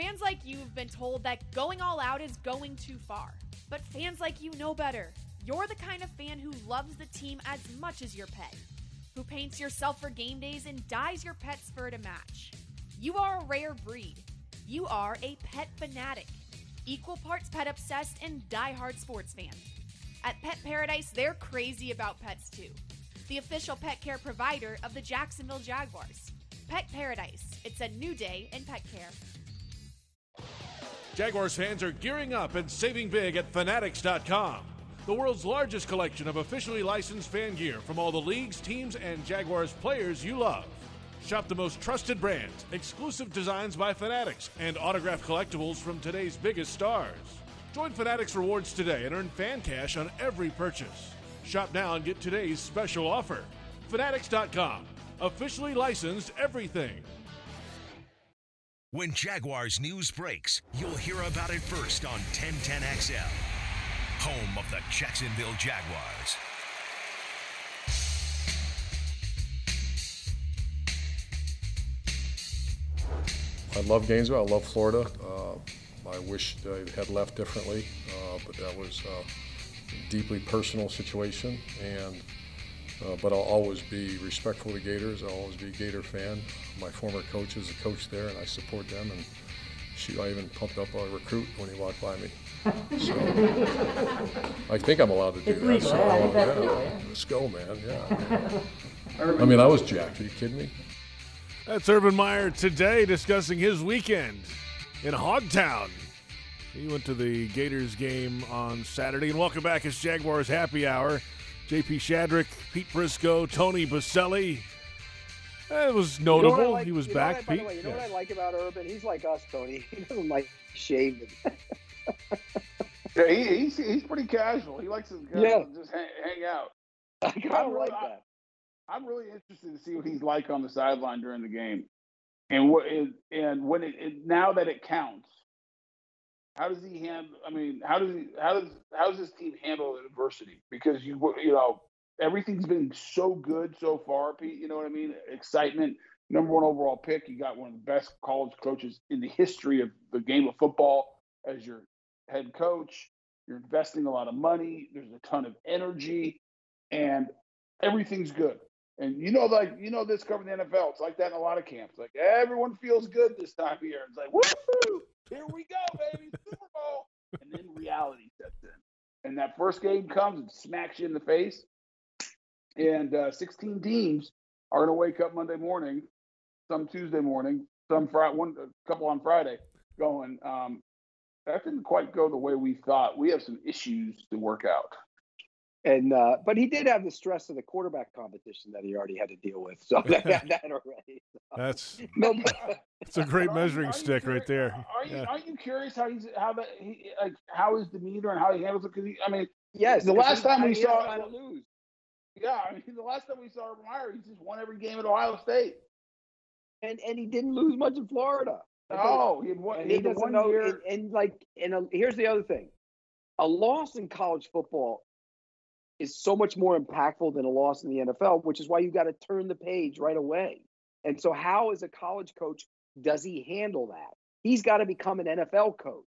Fans like you have been told that going all out is going too far. But fans like you know better. You're the kind of fan who loves the team as much as your pet, who paints yourself for game days and dyes your pet's fur to match. You are a rare breed. You are a pet fanatic, equal parts pet obsessed and diehard sports fan. At Pet Paradise, they're crazy about pets too. The official pet care provider of the Jacksonville Jaguars. Pet Paradise, it's a new day in pet care. Jaguars fans are gearing up and saving big at Fanatics.com, the world's largest collection of officially licensed fan gear from all the leagues, teams, and Jaguars players you love. Shop the most trusted brands, exclusive designs by Fanatics, and autographed collectibles from today's biggest stars. Join Fanatics Rewards today and earn fan cash on every purchase. Shop now and get today's special offer. Fanatics.com, officially licensed everything. When Jaguars news breaks, you'll hear about it first on 1010XL, home of the Jacksonville Jaguars. I love Gainesville. I love Florida. I wish I had left differently, but that was a deeply personal situation. And but I'll always be respectful to Gators. I'll always be a Gator fan. My former coach is a coach there, and I support them. And shoot, I even pumped up a recruit when he walked by me. So I think I'm allowed to do that. So, let's go, man. Yeah. I mean, I was jacked. Are you kidding me? That's Urban Meyer today discussing his weekend in Hogtown. He went to the Gators game on Saturday. And welcome back. It's Jaguars Happy Hour. J.P. Shadrick, Pete Prisco, Tony Boselli. It was notable. You know like, he was back, Pete. By the way, you know what I like about Urban? He's like us, Tony. He doesn't like shaving. Yeah, he's pretty casual. He likes to just hang out. I kind of like that. I'm really interested to see what he's like on the sideline during the game, and when that it counts, how does he handle? I mean, how does this team handle adversity? Because you know everything's been so good so far, Pete. You know what I mean? Excitement, #1 overall pick. You got one of the best college coaches in the history of the game of football as your head coach. You're investing a lot of money. There's a ton of energy, and everything's good. And this covering the NFL, it's like that in a lot of camps. Like everyone feels good this time of year. It's like woohoo, here we go, baby, Super Bowl. And then reality sets in, and that first game comes and smacks you in the face. And 16 teams are going to wake up Monday morning, some Tuesday morning, some Friday, a couple on Friday, going, that didn't quite go the way we thought. We have some issues to work out. And but he did have the stress of the quarterback competition that he already had to deal with. So that already. So. It's a great measuring stick right there. Aren't you curious how his demeanor and how he handles it? Because the last time we saw Urban Meyer, he just won every game at Ohio State, and he didn't lose much in Florida. No, he doesn't know. Here's the other thing: a loss in college football is so much more impactful than a loss in the NFL, which is why you got to turn the page right away. And so how, as a college coach, does he handle that? He's got to become an NFL coach.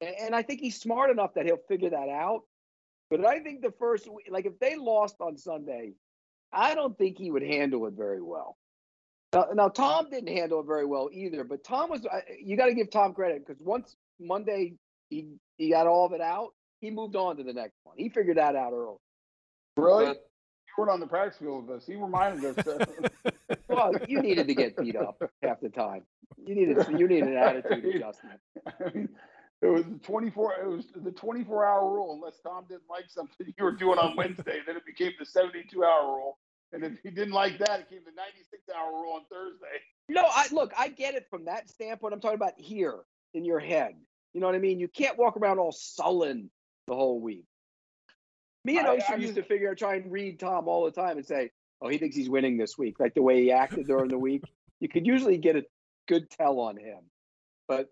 And I think he's smart enough that he'll figure that out. But I think if they lost on Sunday, I don't think he would handle it very well. Now Tom didn't handle it very well either, but you got to give Tom credit, because once Monday he got all of it out, he moved on to the next one. He figured that out early. Really? You weren't on the practice field with us. He reminded us. Well, you needed to get beat up half the time. You needed an attitude adjustment. I mean, it was the 24-hour rule. Unless Tom didn't like something you were doing on Wednesday, then it became the 72-hour rule. And if he didn't like that, it became the 96-hour rule on Thursday. No, I get it from that standpoint. I'm talking about here in your head. You know what I mean? You can't walk around all sullen the whole week. Me and Ocean used to try and read Tom all the time and say, oh, he thinks he's winning this week. Like the way he acted during the week. You could usually get a good tell on him. But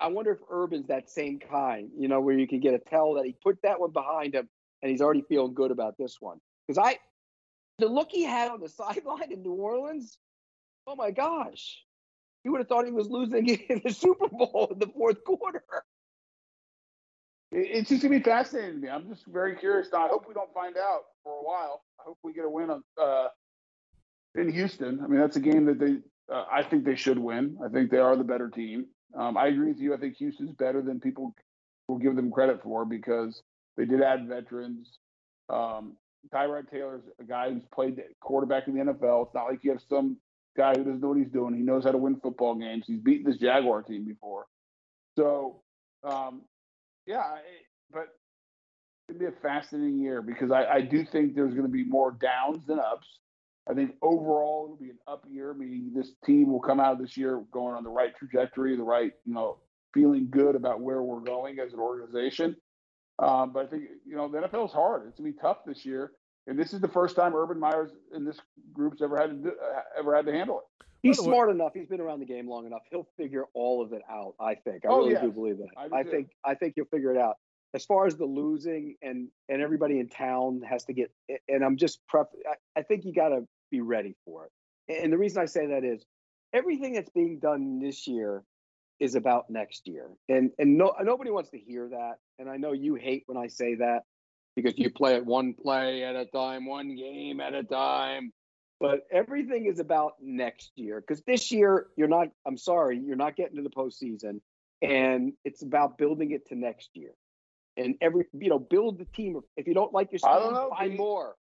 I wonder if Urban's that same kind, you know, where you can get a tell that he put that one behind him and he's already feeling good about this one. Because the look he had on the sideline in New Orleans, oh my gosh. You would have thought he was losing in the Super Bowl in the fourth quarter. It's just going to be fascinating to me. I'm just very curious. I hope we don't find out for a while. I hope we get a win in Houston. I mean, that's a game that I think they should win. I think they are the better team. I agree with you. I think Houston's better than people will give them credit for, because they did add veterans. Tyrod Taylor's a guy who's played quarterback in the NFL. It's not like you have some guy who doesn't know what he's doing. He knows how to win football games. He's beaten this Jaguar team before. So, but it's going to be a fascinating year, because I do think there's going to be more downs than ups. I think overall it'll be an up year, meaning this team will come out of this year going on the right trajectory, the right, you know, feeling good about where we're going as an organization. But I think, you know, the NFL is hard. It's going to be tough this year. And this is the first time Urban Meyer's in this group's ever had to handle it. He's smart enough. He's been around the game long enough. He'll figure all of it out, I think. I really do believe that. I think he'll figure it out. As far as the losing and everybody in town has to get – and I'm just I think you got to be ready for it. And the reason I say that is everything that's being done this year is about next year. And nobody wants to hear that. And I know you hate when I say that, because you play it one play at a time, one game at a time. But everything is about next year, because this year you're not getting to the postseason, and it's about building it to next year. And build the team. If you don't like your team, buy more.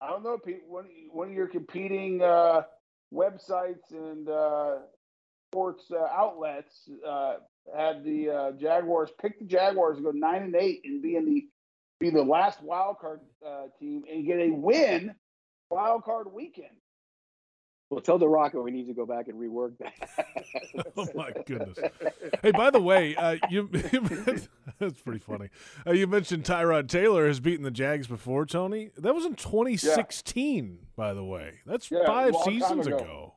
I don't know, Pete. One of your competing websites and sports outlets had the Jaguars, pick the Jaguars to go 9-8 and be the last wild card team and get a win wild card weekend. Well, tell the Rocket we need to go back and rework that. Oh my goodness! Hey, by the way, that's pretty funny. You mentioned Tyrod Taylor has beaten the Jags before, Tony. That was in 2016, by the way. That's 5 seasons ago.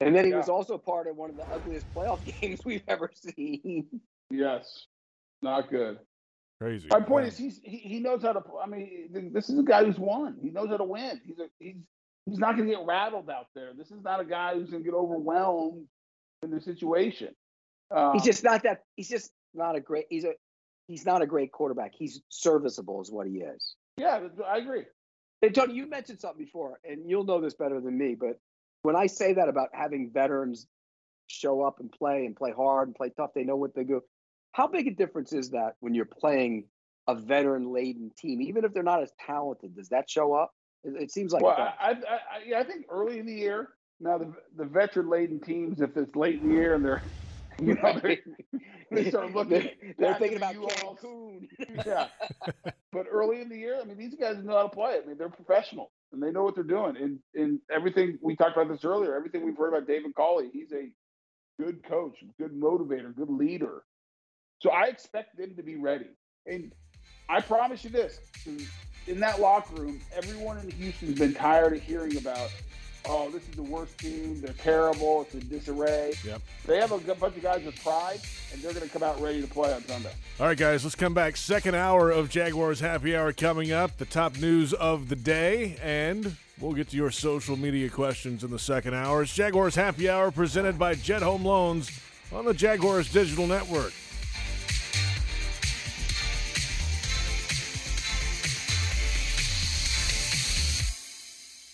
And then he was also part of one of the ugliest playoff games we've ever seen. Yes, not good. Crazy. My point is, he knows how to. I mean, this is a guy who's won. He knows how to win. He's not going to get rattled out there. This is not a guy who's going to get overwhelmed in the situation. He's not a great quarterback. He's serviceable is what he is. Yeah, I agree. And Tony, you mentioned something before, and you'll know this better than me, but when I say that about having veterans show up and play hard and play tough, they know what they do. How big a difference is that when you're playing a veteran-laden team, even if they're not as talented? Does that show up? It seems like I think early in the year. Now the veteran-laden teams, if it's late in the year and they start looking, they're thinking about Cancun. Yeah, but early in the year, I mean, these guys know how to play. I mean, they're professional and they know what they're doing. And everything we talked about this earlier, everything we've heard about David Culley, he's a good coach, good motivator, good leader. So I expect them to be ready, and I promise you this. In that locker room, everyone in Houston's been tired of hearing about, oh, this is the worst team, they're terrible, it's in disarray. Yep. They have a bunch of guys with pride, and they're going to come out ready to play on Sunday. All right, guys, let's come back. Second hour of Jaguars Happy Hour coming up, the top news of the day, and we'll get to your social media questions in the second hour. It's Jaguars Happy Hour presented by Jet Home Loans on the Jaguars Digital Network.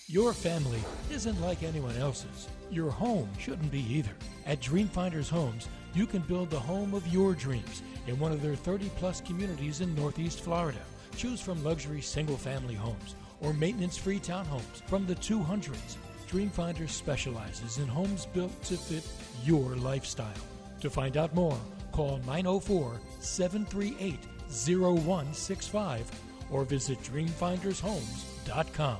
Your family isn't like anyone else's. Your home shouldn't be either. At Dreamfinders Homes, you can build the home of your dreams in one of their 30-plus communities in Northeast Florida. Choose from luxury single-family homes or maintenance-free townhomes from the 200s. Dreamfinders specializes in homes built to fit your lifestyle. To find out more, call 904-738-0165 or visit dreamfindershomes.com.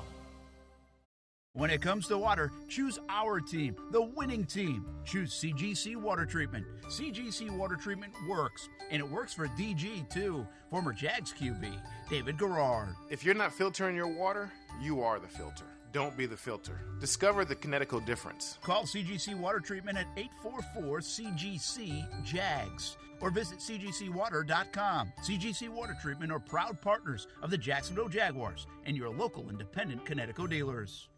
When it comes to water, choose our team, the winning team. Choose CGC Water Treatment. CGC Water Treatment works, and it works for DG, too. Former Jags QB, David Garrard. If you're not filtering your water, you are the filter. Don't be the filter. Discover the Connecticut difference. Call CGC Water Treatment at 844-CGC-JAGS or visit cgcwater.com. CGC Water Treatment are proud partners of the Jacksonville Jaguars and your local independent Connecticut dealers.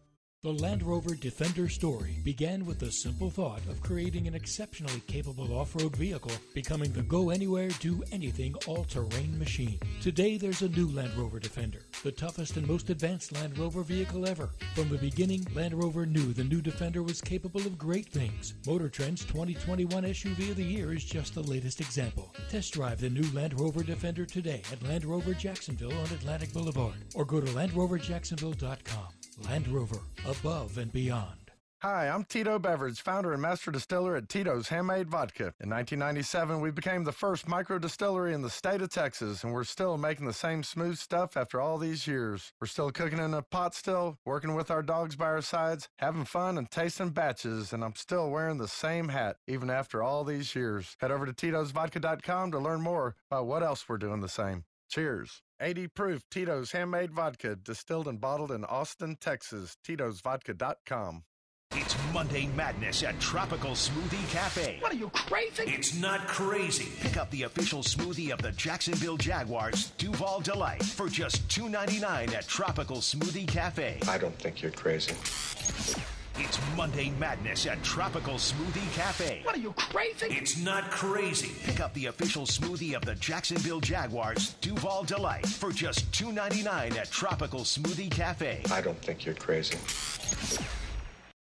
The Land Rover Defender story began with the simple thought of creating an exceptionally capable off-road vehicle, becoming the go-anywhere, do-anything, all-terrain machine. Today, there's a new Land Rover Defender, the toughest and most advanced Land Rover vehicle ever. From the beginning, Land Rover knew the new Defender was capable of great things. Motor Trend's 2021 SUV of the Year is just the latest example. Test drive the new Land Rover Defender today at Land Rover Jacksonville on Atlantic Boulevard, or go to LandRoverJacksonville.com. Land Rover, above and beyond. Hi, I'm Tito Beveridge, founder and master distiller at Tito's Handmade Vodka. In 1997, we became the first micro distillery in the state of Texas, and we're still making the same smooth stuff after all these years. We're still cooking in a pot still, working with our dogs by our sides, having fun and tasting batches, and I'm still wearing the same hat even after all these years. Head over to Tito'sVodka.com to learn more about what else we're doing the same. Cheers. 80 proof Tito's Handmade Vodka, distilled and bottled in Austin, Texas. Tito'sVodka.com. It's Monday Madness at Tropical Smoothie Cafe. What, are you crazy? It's not crazy. Pick up the official smoothie of the Jacksonville Jaguars, Duval Delight, for just $2.99 at Tropical Smoothie Cafe. I don't think you're crazy. It's Monday Madness at Tropical Smoothie Cafe. What, are you crazy? It's not crazy. Pick up the official smoothie of the Jacksonville Jaguars, Duval Delight, for just $2.99 at Tropical Smoothie Cafe. I don't think you're crazy.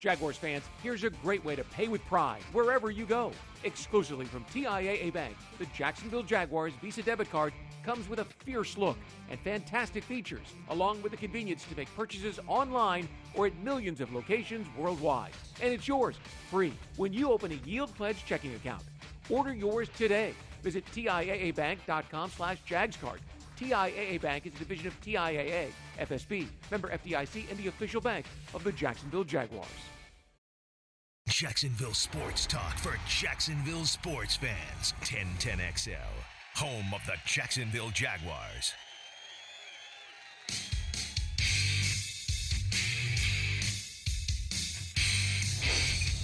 Jaguars fans, here's a great way to pay with pride wherever you go. Exclusively from TIAA Bank, the Jacksonville Jaguars Visa debit card comes with a fierce look and fantastic features, along with the convenience to make purchases online or at millions of locations worldwide. And it's yours, free, when you open a Yield Pledge checking account. Order yours today. Visit TIAABank.com/JagsCard. TIAA Bank is a division of TIAA, FSB, member FDIC, and the official bank of the Jacksonville Jaguars. Jacksonville Sports Talk for Jacksonville sports fans. 1010XL, home of the Jacksonville Jaguars.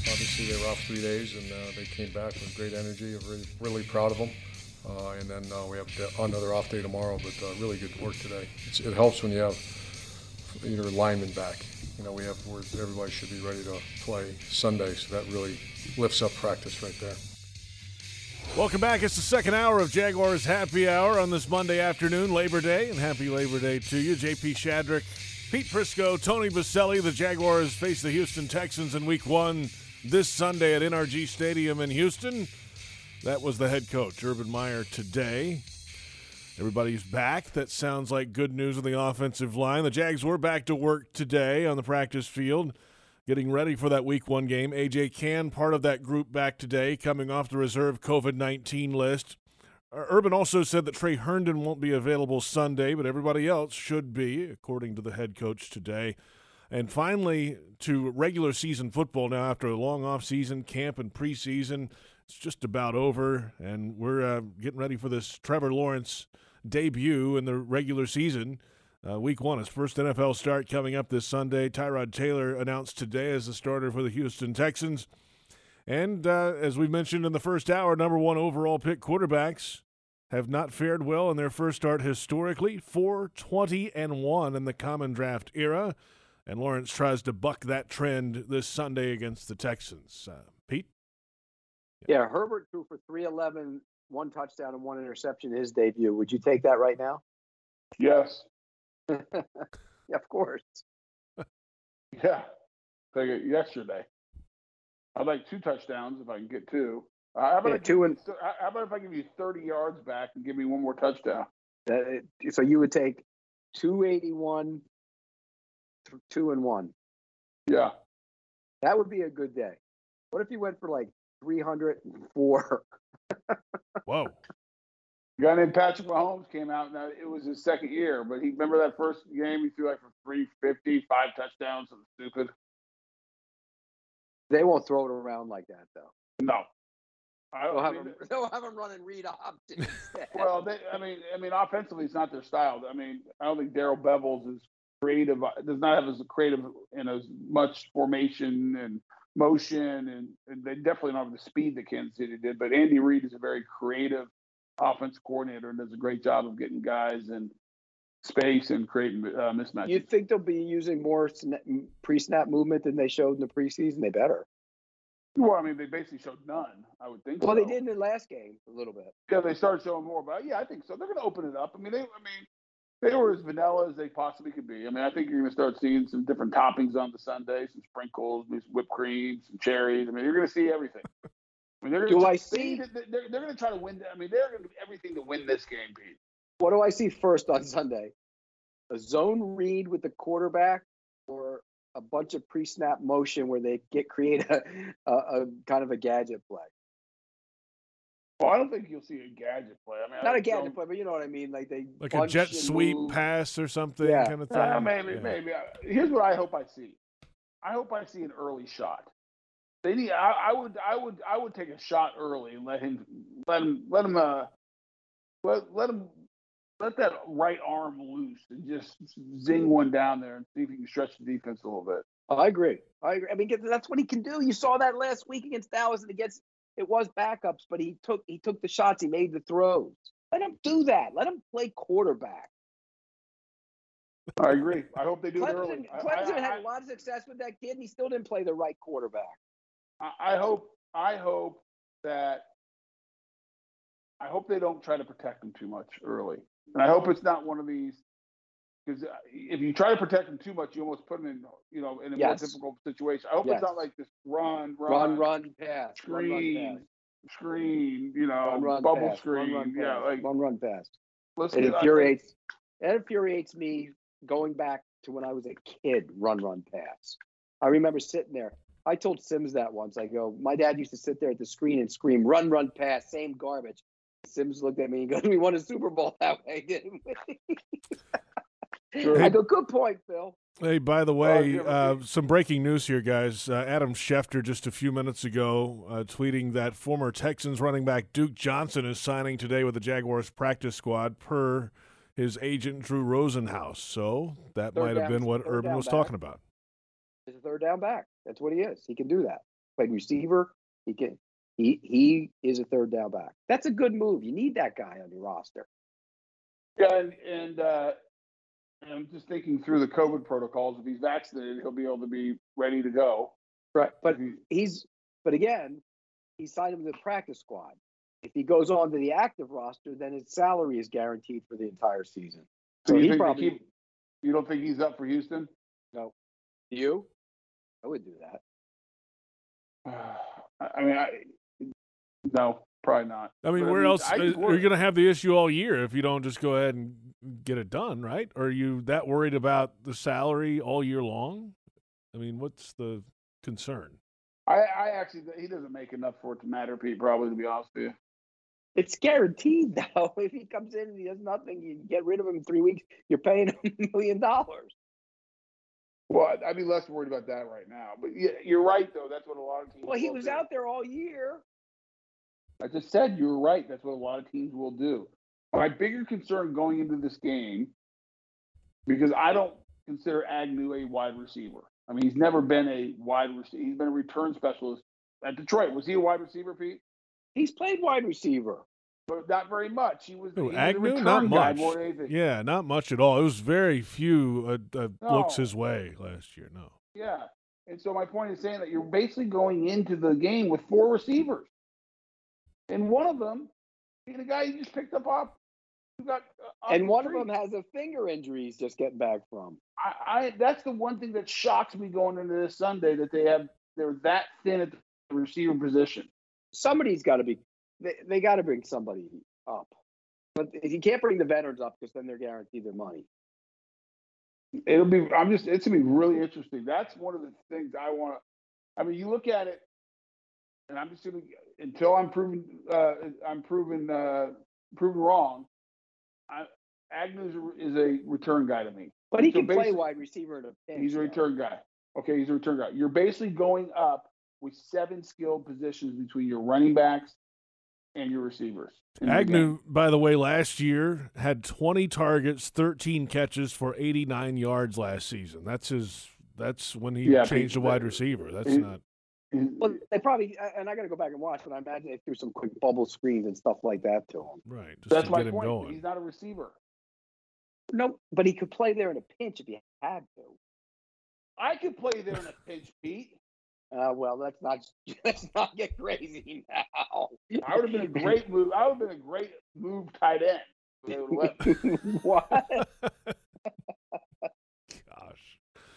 Obviously, they were off 3 days, and they came back with great energy. I'm really, really proud of them. And then we have another off day tomorrow, but really good work today. It helps when you have your linemen back. You know, everybody should be ready to play Sunday, so that really lifts up practice right there. Welcome back. It's the second hour of Jaguars Happy Hour on this Monday afternoon, Labor Day, and happy Labor Day to you. J.P. Shadrick, Pete Prisco, Tony Boselli. The Jaguars face the Houston Texans in Week 1 this Sunday at NRG Stadium in Houston. That was the head coach, Urban Meyer, today. Everybody's back. That sounds like good news on the offensive line. The Jags were back to work today on the practice field, getting ready for that Week 1 game. A.J. Cann, part of that group, back today, coming off the reserve COVID-19 list. Urban also said that Trey Herndon won't be available Sunday, but everybody else should be, according to the head coach today. And finally, to regular season football now after a long offseason, camp and preseason. It's just about over, and we're getting ready for this Trevor Lawrence debut in the regular season. Week 1, his first NFL start coming up this Sunday. Tyrod Taylor announced today as the starter for the Houston Texans. And as we mentioned in the first hour, number one overall pick quarterbacks have not fared well in their first start historically. 4-20-1 in the common draft era. And Lawrence tries to buck that trend this Sunday against the Texans. Pete? Yeah, Herbert threw for 311, one touchdown and one interception in his debut. Would you take that right now? Yes. Yeah, of course. Yeah, take it yesterday. I'd like two touchdowns if I can get two. How about if I give you 30 yards back and give me one more touchdown? So you would take 281, 2-1. Yeah. That would be a good day. What if you went for like 304. Whoa. A guy named Patrick Mahomes came out. Now, it was his second year, but he remember that first game he threw like for 350, 5 touchdowns, something stupid. They won't throw it around like that, though. No. They'll have him running read option. Well, I mean, offensively, it's not their style. I mean, I don't think Darrell Bevels is creative. Does not have as creative and as much formation and motion, and they definitely don't have the speed that Kansas City did, but Andy Reid is a very creative offense coordinator and does a great job of getting guys in space and creating mismatches. You think they'll be using more pre-snap movement than they showed in the preseason? They better. Well, I mean, they basically showed none, I would think. Well, they did in the last game a little bit. Yeah, they started showing more, but yeah, I think so. They're going to open it up. They were as vanilla as they possibly could be. I think you're going to start seeing some different toppings on the Sunday, some sprinkles, some whipped cream, some cherries. You're going to see everything. They're going to try to win. They're going to do everything to win this game, Pete. What do I see first on Sunday? A zone read with the quarterback or a bunch of pre-snap motion where they create a kind of a gadget play? Well, I don't think you'll see a gadget play. Not a gadget play, but you know what I mean. Like a jet sweep move. Pass or something kind of thing. Maybe. Here's what I hope I see. I hope I see an early shot. I would take a shot early and let that right arm loose and just zing one down there and see if you can stretch the defense a little bit. I agree. That's what he can do. You saw that last week against Dallas and against. It was backups, but he took the shots. He made the throws. Let him do that. Let him play quarterback. I agree. I hope they do it early. Clemson had a lot of success with that kid, and he still didn't play the right quarterback. I hope they don't try to protect him too much early, and I hope it's not one of these. Because if you try to protect him too much, you almost put him in a more difficult situation. I hope it's not like this run, pass, screen, bubble screen, run, pass. Listen, it infuriates me going back to when I was a kid, run, pass. I remember sitting there. I told Sims that once. I go, my dad used to sit there at the screen and scream, run, run, pass, same garbage. Sims looked at me and goes, we won a Super Bowl that way, didn't we? Sure. I go, good point, Phil. Hey, by the way, some breaking news here, guys. Adam Schefter just a few minutes ago tweeting that former Texans running back Duke Johnson is signing today with the Jaguars practice squad per his agent Drew Rosenhaus. So that might have been what Urban was talking about. He's a third down back. That's what he is. He can do that. Played receiver. He can. He is a third down back. That's a good move. You need that guy on your roster. Yeah, and I'm just thinking through the COVID protocols. If he's vaccinated, he'll be able to be ready to go. Right. But again, he signed him to the practice squad. If he goes on to the active roster, then his salary is guaranteed for the entire season. So you don't think he's up for Houston? No. You? I would do that. No, probably not. I mean, where else are you going to have the issue all year if you don't just go ahead and get it done, right? Are you that worried about the salary all year long? I mean, what's the concern? I actually, he doesn't make enough for it to matter, Pete, probably, to be honest with you. It's guaranteed, though. If he comes in and he does nothing, you get rid of him in 3 weeks, you're paying him $1 million. Well, I'd be less worried about that right now. But yeah, you're right, though. That's what a lot of teams he was out there all year. I just said you were right. That's what a lot of teams will do. My bigger concern going into this game, because I don't consider Agnew a wide receiver. I mean, he's never been a wide receiver. He's been a return specialist at Detroit. Was he a wide receiver, Pete? He's played wide receiver, but not very much. Agnew, not much. Yeah, not much at all. It was very few looks his way last year. No. Yeah, and so my point is saying that you're basically going into the game with four receivers, and one of them, the guy you just picked up off. And one of them has a finger injury he's just getting back from. That's the one thing that shocks me going into this Sunday, that they're that thin at the receiver position. Somebody's got to be. They got to bring somebody up, but if you can't bring the veterans up, because then they're guaranteed their money. It's gonna be really interesting. That's one of the things I want to. I mean, you look at it, and I'm just gonna until I'm proven wrong. Agnew is a return guy to me. But he can play wide receiver. He's a return guy. Okay, he's a return guy. You're basically going up with seven skilled positions between your running backs and your receivers. Agnew, by the way, last year had 20 targets, 13 catches for 89 yards last season. That's when he changed to wide receiver. Well, they probably, and I got to go back and watch, but I imagine they threw some quick bubble screens and stuff like that to him. Right. That's my point. Going. He's not a receiver. No, but he could play there in a pinch if he had to. I could play there in a pinch, Pete. Well, let's not get crazy now. I would have been a great move. I would have been a great move tight end. What? Gosh.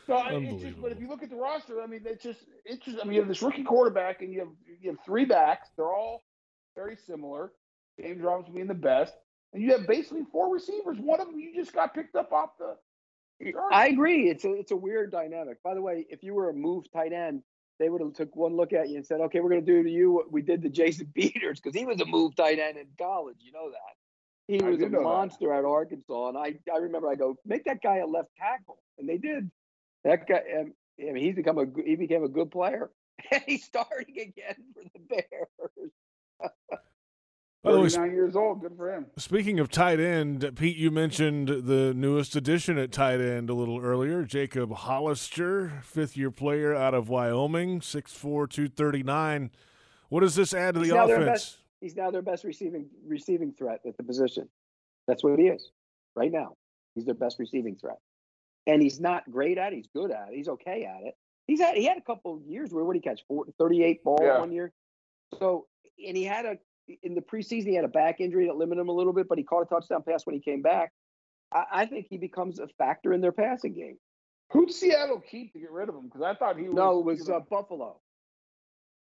So but if you look at the roster, I mean, it's just. I mean, you have this rookie quarterback, and you have three backs. They're all very similar. James Robinson being the best, and you have basically four receivers. One of them you just got picked up off the. I agree. It's a weird dynamic. By the way, if you were a move tight end, they would have took one look at you and said, "Okay, we're going to do to you what we did to Jason Peters, because he was a move tight end in college. You know that." He was a monster at Arkansas, and I remember I go, make that guy a left tackle, and they did. That guy, I mean, he became a good player. He's starting again for the Bears. 39 years old, good for him. Speaking of tight end, Pete, you mentioned the newest addition at tight end a little earlier, Jacob Hollister, fifth-year player out of Wyoming, 6'4", 239. What does this add to the offense? He's now their best receiving threat at the position. That's what he is right now. He's their best receiving threat. And he's not great at it. He's good at it. He's okay at it. He had a couple of years where what did he catch? 38 balls 1 year. So, and he had in the preseason, he had a back injury that limited him a little bit, but he caught a touchdown pass when he came back. I think he becomes a factor in their passing game. Who'd Seattle keep to get rid of him? Because I thought he was. No, it was Buffalo.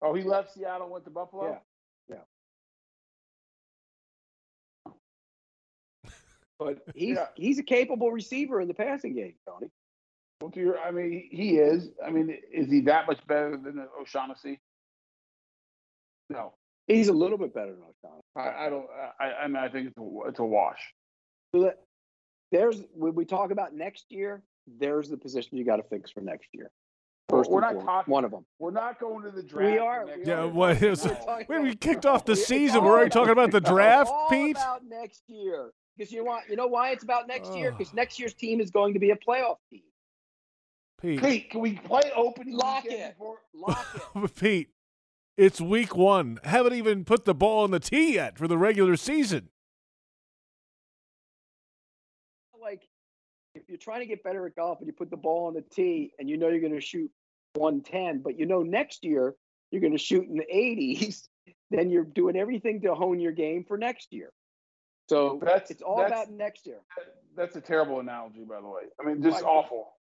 Oh, he left Seattle and went to Buffalo? Yeah. But he's a capable receiver in the passing game, Tony. Well, I mean, he is. I mean, is he that much better than O'Shaughnessy? No. He's a little bit better than O'Shaughnessy. I mean, I think it's a wash. There's when we talk about next year, there's the position you got to fix for next year. We're not talking one of them. We're not going to the draft. We are. We kicked off the season. We're already talking about the draft, Pete. About next year, because you know why it's about next year? Because next year's team is going to be a playoff team. Pete, can we play open? Lock it. Pete, it's week one. Haven't even put the ball on the tee yet for the regular season. If you're trying to get better at golf and you put the ball on the tee and you know you're going to shoot 110, but you know next year you're going to shoot in the 80s, then you're doing everything to hone your game for next year. So it's all about next year. That's a terrible analogy, by the way. I mean, just awful.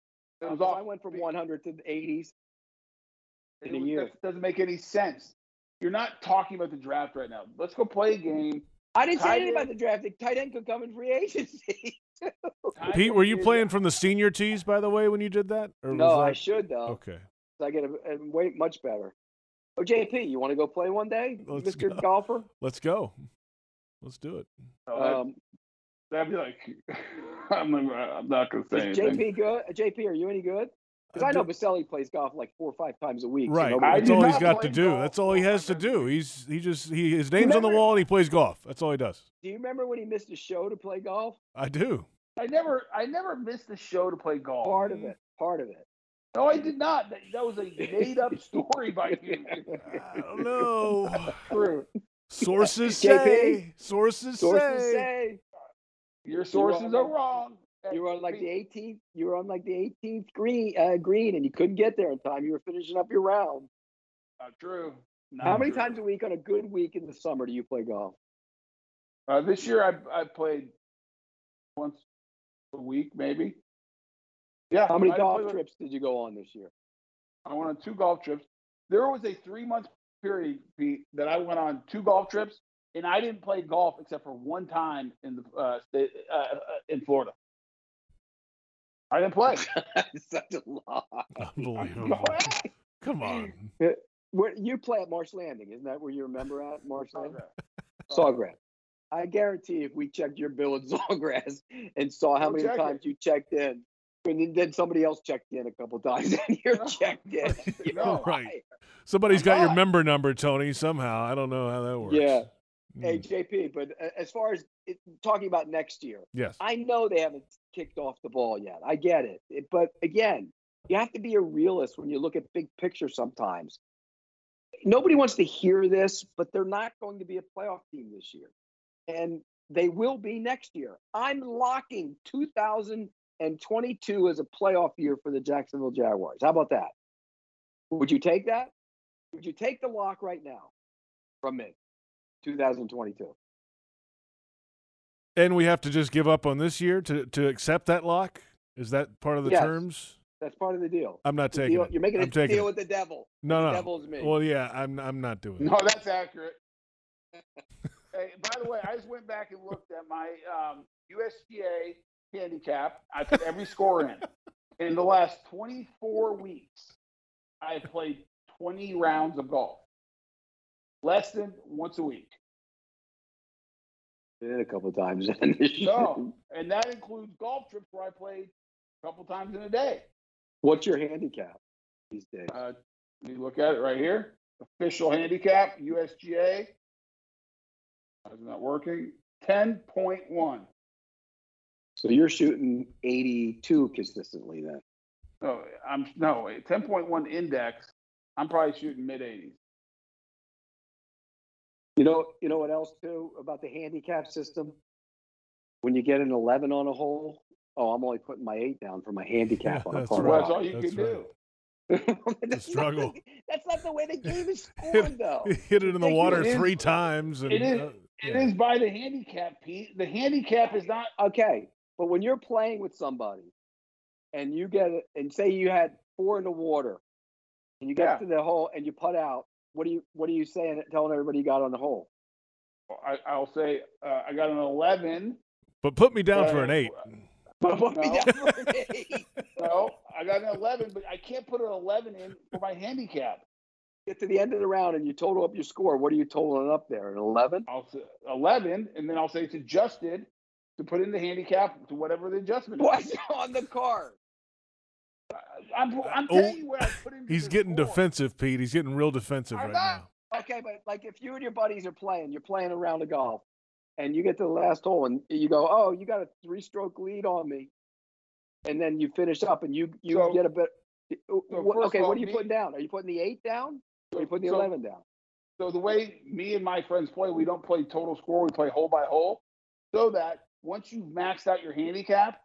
It was awful. I went from 100 to the 80s in a year. That doesn't make any sense. You're not talking about the draft right now. Let's go play a game. I didn't say anything about the draft. The tight end could come in free agency. Pete, were you playing from the senior tees, by the way, when you did that? I should, though. Okay. I get a weight much better. Oh, JP, you want to go play one day, Mr. Golfer? Let's go. Let's do it. That'd be like – I'm not going to say anything. JP good? JP, are you any good? Because I know Boselli plays golf like 4 or 5 times a week. Right. So that's all he's got to do. Golf. That's all he has to do. His name's on the wall and he plays golf. That's all he does. Do you remember when he missed a show to play golf? I do. I never missed a show to play golf. Part of it. No, I did not. That was a made-up story by you. I don't know. True. Sources say. Your sources are wrong. You were on like the 18th. You were on like the 18th green, and you couldn't get there in time. You were finishing up your round. Not true. How many times a week on a good week in the summer do you play golf? This year, I played once a week, maybe. Yeah. How many golf trips did you go on this year? I went on 2 golf trips. There was a 3-month period, Pete, that I went on 2 golf trips, and I didn't play golf except for one time in the in Florida. I didn't play. It's such a lot. Unbelievable. Come on. You play at Marsh Landing. Isn't that where you remember at Marsh Landing? Sawgrass. I guarantee if we checked your bill at Sawgrass and saw how many times you checked in, and then somebody else checked in a couple times and you're checked in. You know, right. Somebody's got your member number, Tony, somehow. I don't know how that works. Yeah. Hey, JP, but as far as talking about next year, yes, I know they haven't kicked off the ball yet. I get it. But, again, you have to be a realist when you look at big picture sometimes. Nobody wants to hear this, but they're not going to be a playoff team this year. And they will be next year. I'm locking 2022 as a playoff year for the Jacksonville Jaguars. How about that? Would you take that? Would you take the lock right now from me? 2022. And we have to just give up on this year to accept that lock? Is that part of the terms? That's part of the deal. I'm not taking it. You're making a deal with the devil. No. The devil's me. Well, yeah, I'm not doing it. No, that's accurate. Hey, by the way, I just went back and looked at my USGA handicap. I put every score in. In the last 24 weeks, I played 20 rounds of golf. Less than once a week. Did it a couple of times. No, and that includes golf trips where I played a couple times in a day. What's your handicap these days? You look at it right here. Official handicap, USGA. That's not working. 10.1. So you're shooting 82 consistently then? Oh, no, 10.1 index. I'm probably shooting mid-80s. You know what else, too, about the handicap system? When you get an 11 on a hole, I'm only putting my 8 down for my handicap on a par. That's all you can do. That's struggle. That's not the way the game is scored, though. Hit it in the water 3 times. And, it is by the handicap, Pete. The handicap is not okay. But when you're playing with somebody and you get it, and say you had 4 in the water and you get to the hole and you putt out, What are you saying? Telling everybody you got on the hole. I'll say I got an 11. But put me down for an 8. But put me down for an 8. No, I got an 11, but I can't put an 11 in for my handicap. Get to the end of the round and you total up your score. What are you totaling up there? An 11? I'll say 11, and then I'll say it's adjusted to put in the handicap to whatever the adjustment is. What's on the card? I'm telling you where I put in. He's getting score. Defensive, Pete. He's getting real defensive now. Okay, but like if you and your buddies are playing, you're playing a round of golf, and you get to the last hole and you go, oh, you got a 3-stroke lead on me, and then you finish up and you so, get a bit. So okay, what are you putting down? Are you putting the 8 down? Or are you putting the 11 down? So the way me and my friends play, we don't play total score. We play hole by hole, so that once you've maxed out your handicap,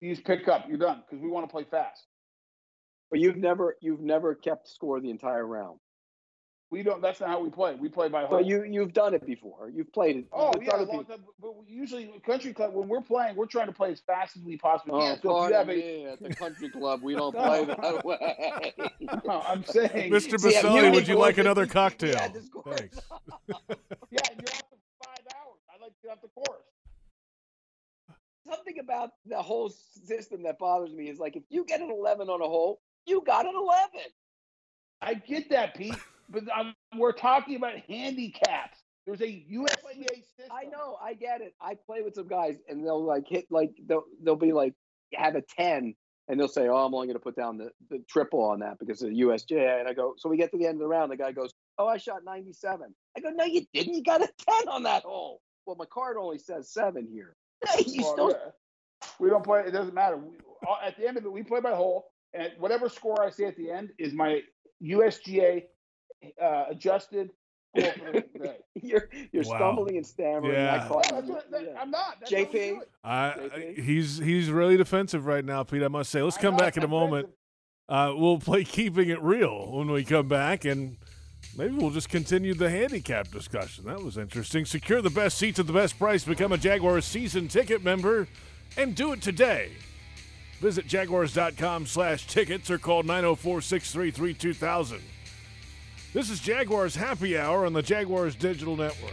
you just pick up. You're done because we want to play fast. But you've never kept score the entire round. We don't. That's not how we play. We play by hole. But you've done it before. You've played it. Oh yeah, a long time. But usually country club when we're playing, we're trying to play as fast as we possibly can. So at the country club, we don't play that way. No, I'm saying, Mr. Boselli, would you like another cocktail? Yeah, thanks. Yeah, you're out for 5 hours. I'd like to get off the course. Something about the whole system that bothers me is like if you get an 11 on a hole, you got an 11. I get that, Pete. But we're talking about handicaps. There's a USDA system. I know. I get it. I play with some guys, and they'll they'll be like have a 10, and they'll say, "Oh, I'm only going to put down the triple on that because of the USDA." And I go, so we get to the end of the round. The guy goes, "Oh, I shot 97." I go, "No, you didn't. You got a 10 on that hole." Well, my card only says 7 here. We don't play. It doesn't matter. At the end of it, we play by hole, and whatever score I say at the end is my USGA. Adjusted. You're wow. Stumbling and stammering. Yeah. I'm not. JP. He's really defensive right now, Pete. I must say. Let's come back in a moment. We'll play Keeping It Real when we come back, and maybe we'll just continue the handicap discussion. That was interesting. Secure the best seats at the best price. Become a Jaguars season ticket member, and do it today. Visit jaguars.com/tickets or call 904-633-2000. This is Jaguars Happy Hour on the Jaguars Digital Network.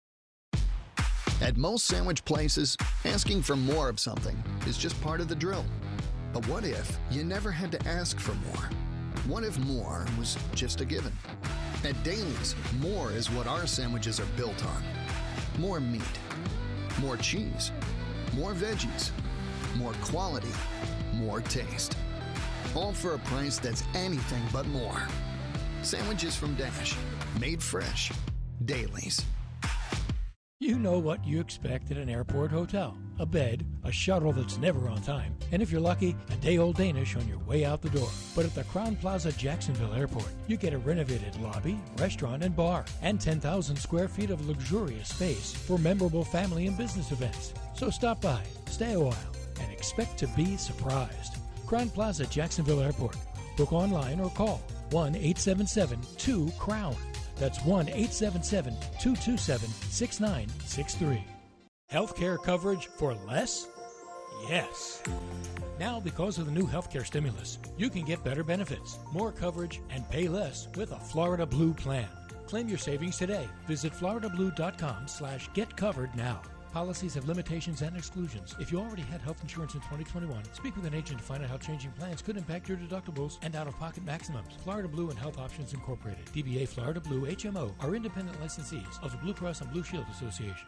At most sandwich places, asking for more of something is just part of the drill. But what if you never had to ask for more? What if more was just a given? At Dailies, more is what our sandwiches are built on. More meat, more cheese, more veggies, more quality, more taste. All for a price that's anything but more. Sandwiches from Dash, made fresh. Dailies. You know what you expect at an airport hotel. A bed, a shuttle that's never on time, and if you're lucky, a day-old Danish on your way out the door. But at the Crowne Plaza Jacksonville Airport, you get a renovated lobby, restaurant, and bar, and 10,000 square feet of luxurious space for memorable family and business events. So stop by, stay a while, and expect to be surprised. Crowne Plaza Jacksonville Airport. Book online or call 1-877-2-CROWN. That's 1-877-227-6963. Healthcare coverage for less? Yes. Now, because of the new healthcare stimulus, you can get better benefits, more coverage, and pay less with a Florida Blue plan. Claim your savings today. Visit floridablue.com/get covered now. Policies have limitations and exclusions. If you already had health insurance in 2021, speak with an agent to find out how changing plans could impact your deductibles and out-of-pocket maximums. Florida Blue and Health Options Incorporated, DBA Florida Blue HMO, are independent licensees of the Blue Cross and Blue Shield Association.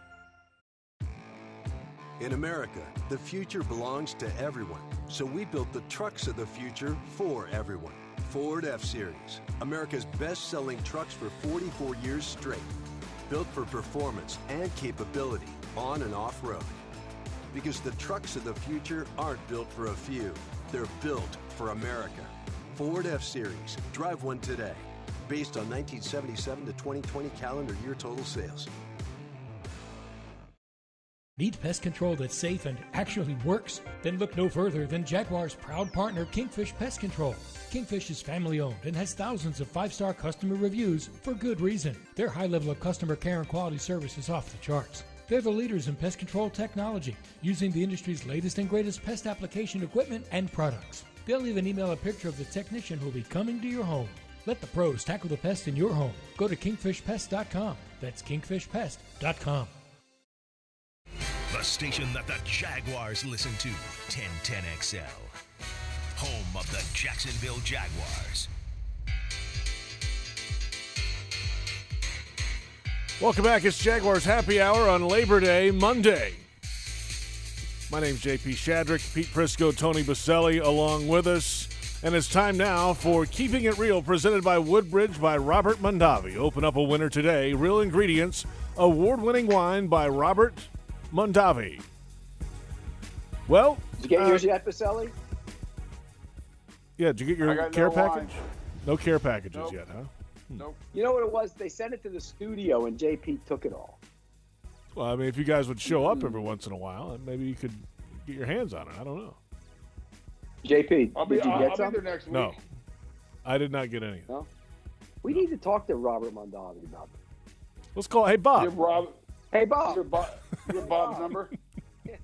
In America, the future belongs to everyone, so we built the trucks of the future for everyone. Ford F-Series, America's best-selling trucks for 44 years straight. Built for performance and capability on and off-road. Because the trucks of the future aren't built for a few, they're built for America. Ford F-Series, drive one today. Based on 1977 to 2020 calendar year total sales. Need pest control that's safe and actually works? Then look no further than Jaguar's proud partner, Kingfish Pest Control. Kingfish is family-owned and has thousands of five-star customer reviews for good reason. Their high level of customer care and quality service is off the charts. They're the leaders in pest control technology, using the industry's latest and greatest pest application equipment and products. They'll even email a picture of the technician who'll be coming to your home. Let the pros tackle the pest in your home. Go to kingfishpest.com. That's kingfishpest.com. The station that the Jaguars listen to, 1010XL. Home of the Jacksonville Jaguars. Welcome back. It's Jaguars Happy Hour on Labor Day, Monday. My name's J.P. Shadrick, Pete Prisco, Tony Boselli along with us. And it's time now for Keeping It Real, presented by Woodbridge by Robert Mondavi. Open up a winner today. Real ingredients, award-winning wine by Robert Mondavi. Well, did you get yours yet, Boselli? Yeah, did you get your care package? No care packages yet, huh? Nope. You know what it was? They sent it to the studio, and JP took it all. Well, I mean, if you guys would show up every once in a while, maybe you could get your hands on it. I don't know. JP, I'll be there next week. No, I did not get anything. No? We need to talk to Robert Mondavi about it. Let's call. Hey, Bob. Hey, Bob. Your Bob's number? Yeah.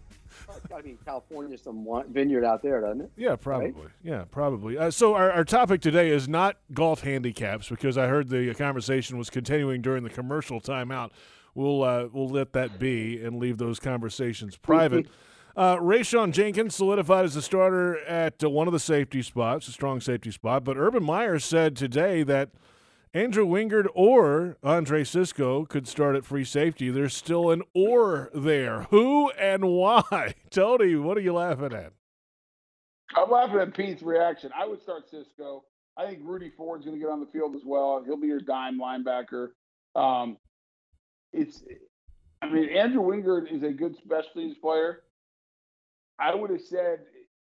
Well, it's got to be in California, some vineyard out there, doesn't it? Yeah, probably. Right? Yeah, probably. So our topic today is not golf handicaps, because I heard the conversation was continuing during the commercial timeout. We'll let that be and leave those conversations private. Rayshon Jenkins solidified as the starter at one of the safety spots, a strong safety spot. But Urban Meyer said today that Andrew Wingard or Andre Cisco could start at free safety. There's still an "or" there. Who and why? Tony, what are you laughing at? I'm laughing at Pete's reaction. I would start Cisco. I think Rudy Ford's going to get on the field as well. He'll be your dime linebacker. Andrew Wingard is a good special teams player. I would have said,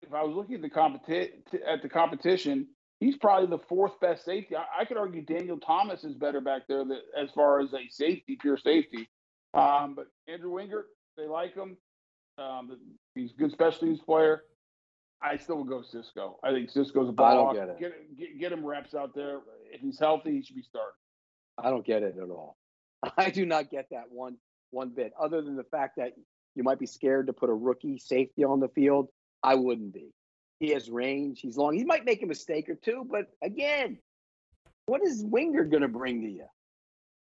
if I was looking at the competition, he's probably the fourth best safety. I could argue Daniel Thomas is better back there as far as a safety, pure safety. But Andrew Wingard, they like him. He's a good special teams player. I still would go Cisco. I think Cisco's a ball. I don't get it. Get him reps out there. If he's healthy, he should be starting. I don't get it at all. I do not get that one bit, other than the fact that you might be scared to put a rookie safety on the field. I wouldn't be. He has range. He's long. He might make a mistake or two, but again, what is Wingard going to bring to you?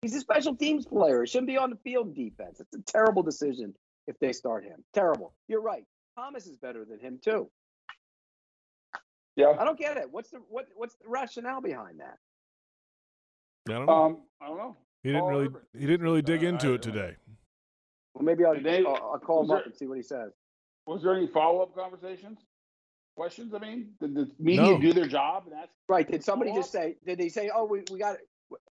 He's a special teams player. He shouldn't be on the field defense. It's a terrible decision if they start him. Terrible. You're right. Thomas is better than him too. Yeah. I don't get it. What's the rationale behind that? I don't know. He didn't really dig into it today. Well, maybe I'll call him up and see what he says. Was there any follow-up conversations? Questions? I mean, did the media do their job? And ask right. Did somebody just say? Did they say, "Oh, we got it"?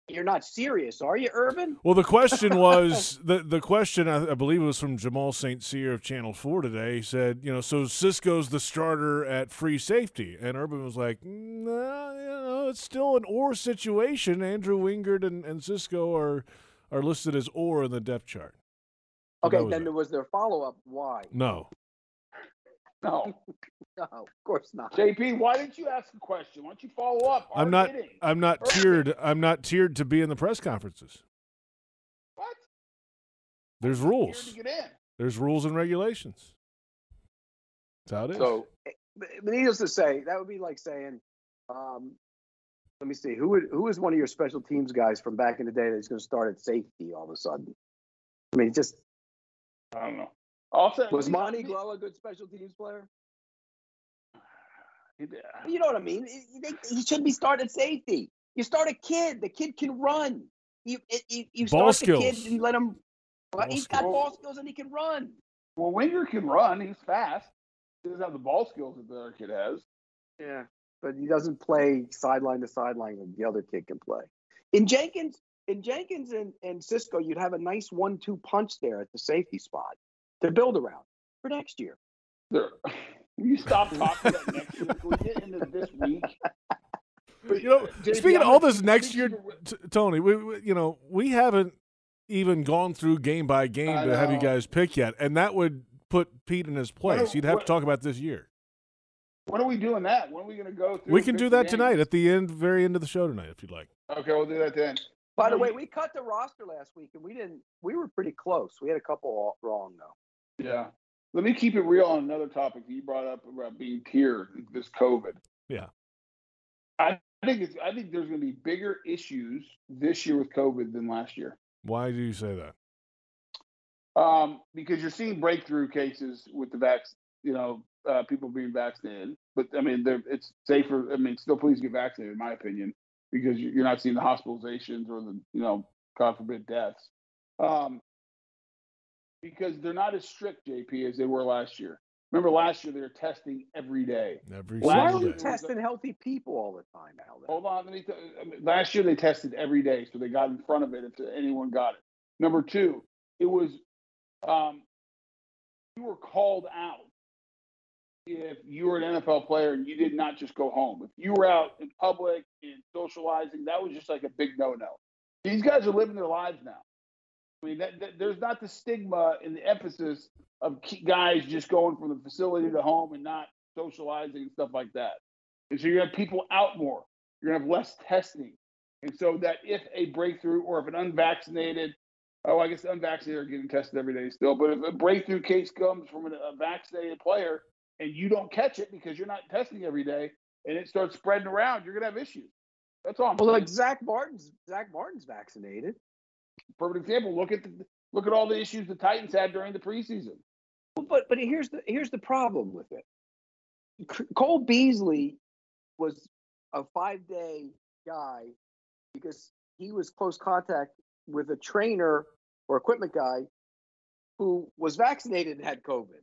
You're not serious, are you, Urban? Well, the question was the question. I believe it was from Jamal St. Cyr of Channel 4 today. He said, so Cisco's the starter at free safety, and Urban was like, no, it's still an "or" situation. Andrew Wingard and Cisco are listed as "or" in the depth chart. Okay, was there a follow-up? Why? No. No, of course not. JP, why didn't you ask a question? Why don't you follow up? I'm not tiered to be in the press conferences. What? There's rules. To get in. There's rules and regulations. That's how it is. So, needless to say, that would be like saying, let me see, who is one of your special teams guys from back in the day that's going to start at safety all of a sudden? I mean, just – I don't know. Also, was Monty Glow a good special teams player? You know what I mean? He should be started safety. You start a kid. The kid can run. You start the kid and let him – he's got ball skills and he can run. Well, Winger can run. He's fast. He doesn't have the ball skills that the other kid has. Yeah, but he doesn't play sideline to sideline like the other kid can play. In Jenkins and Cisco, you'd have a nice 1-2 punch there at the safety spot to build around for next year. There. You stop talking about next year. Can we get into this week? But, speaking of all this next year, Tony, we haven't even gone through game by game to have you guys pick yet, and that would put Pete in his place. You'd have to talk about this year. When are we doing that? When are we going to go through? We can do that tonight at the end, very end of the show tonight, if you'd like. Okay, we'll do that then. By the way, we cut the roster last week, and we didn't. We were pretty close. We had a couple wrong though. Yeah. Let me keep it real on another topic that you brought up about being tiered, this COVID. Yeah. I think there's going to be bigger issues this year with COVID than last year. Why do you say that? Because you're seeing breakthrough cases with the vaccine, people being vaccinated. But, I mean, it's safer. I mean, still please get vaccinated, in my opinion, because you're not seeing the hospitalizations or the, God forbid, deaths. Because they're not as strict, JP, as they were last year. Remember, last year they were testing every day. Why are we testing healthy people all the time, Al? Hold on. Last year they tested every day, so they got in front of it if anyone got it. Number two, it was you were called out if you were an NFL player and you did not just go home. If you were out in public and socializing, that was just like a big no-no. These guys are living their lives now. I mean, there's not the stigma and the emphasis of guys just going from the facility to home and not socializing and stuff like that. And so you're going to have people out more. You're going to have less testing. And so that if a breakthrough or if an unvaccinated, I guess unvaccinated are getting tested every day still, but if a breakthrough case comes from a vaccinated player and you don't catch it because you're not testing every day and it starts spreading around, you're going to have issues. That's all. Well, like Zach Martin's vaccinated. Perfect example. Look at all the issues the Titans had during the preseason. But here's the problem with it. Cole Beasley was a 5-day guy because he was close contact with a trainer or equipment guy who was vaccinated and had COVID.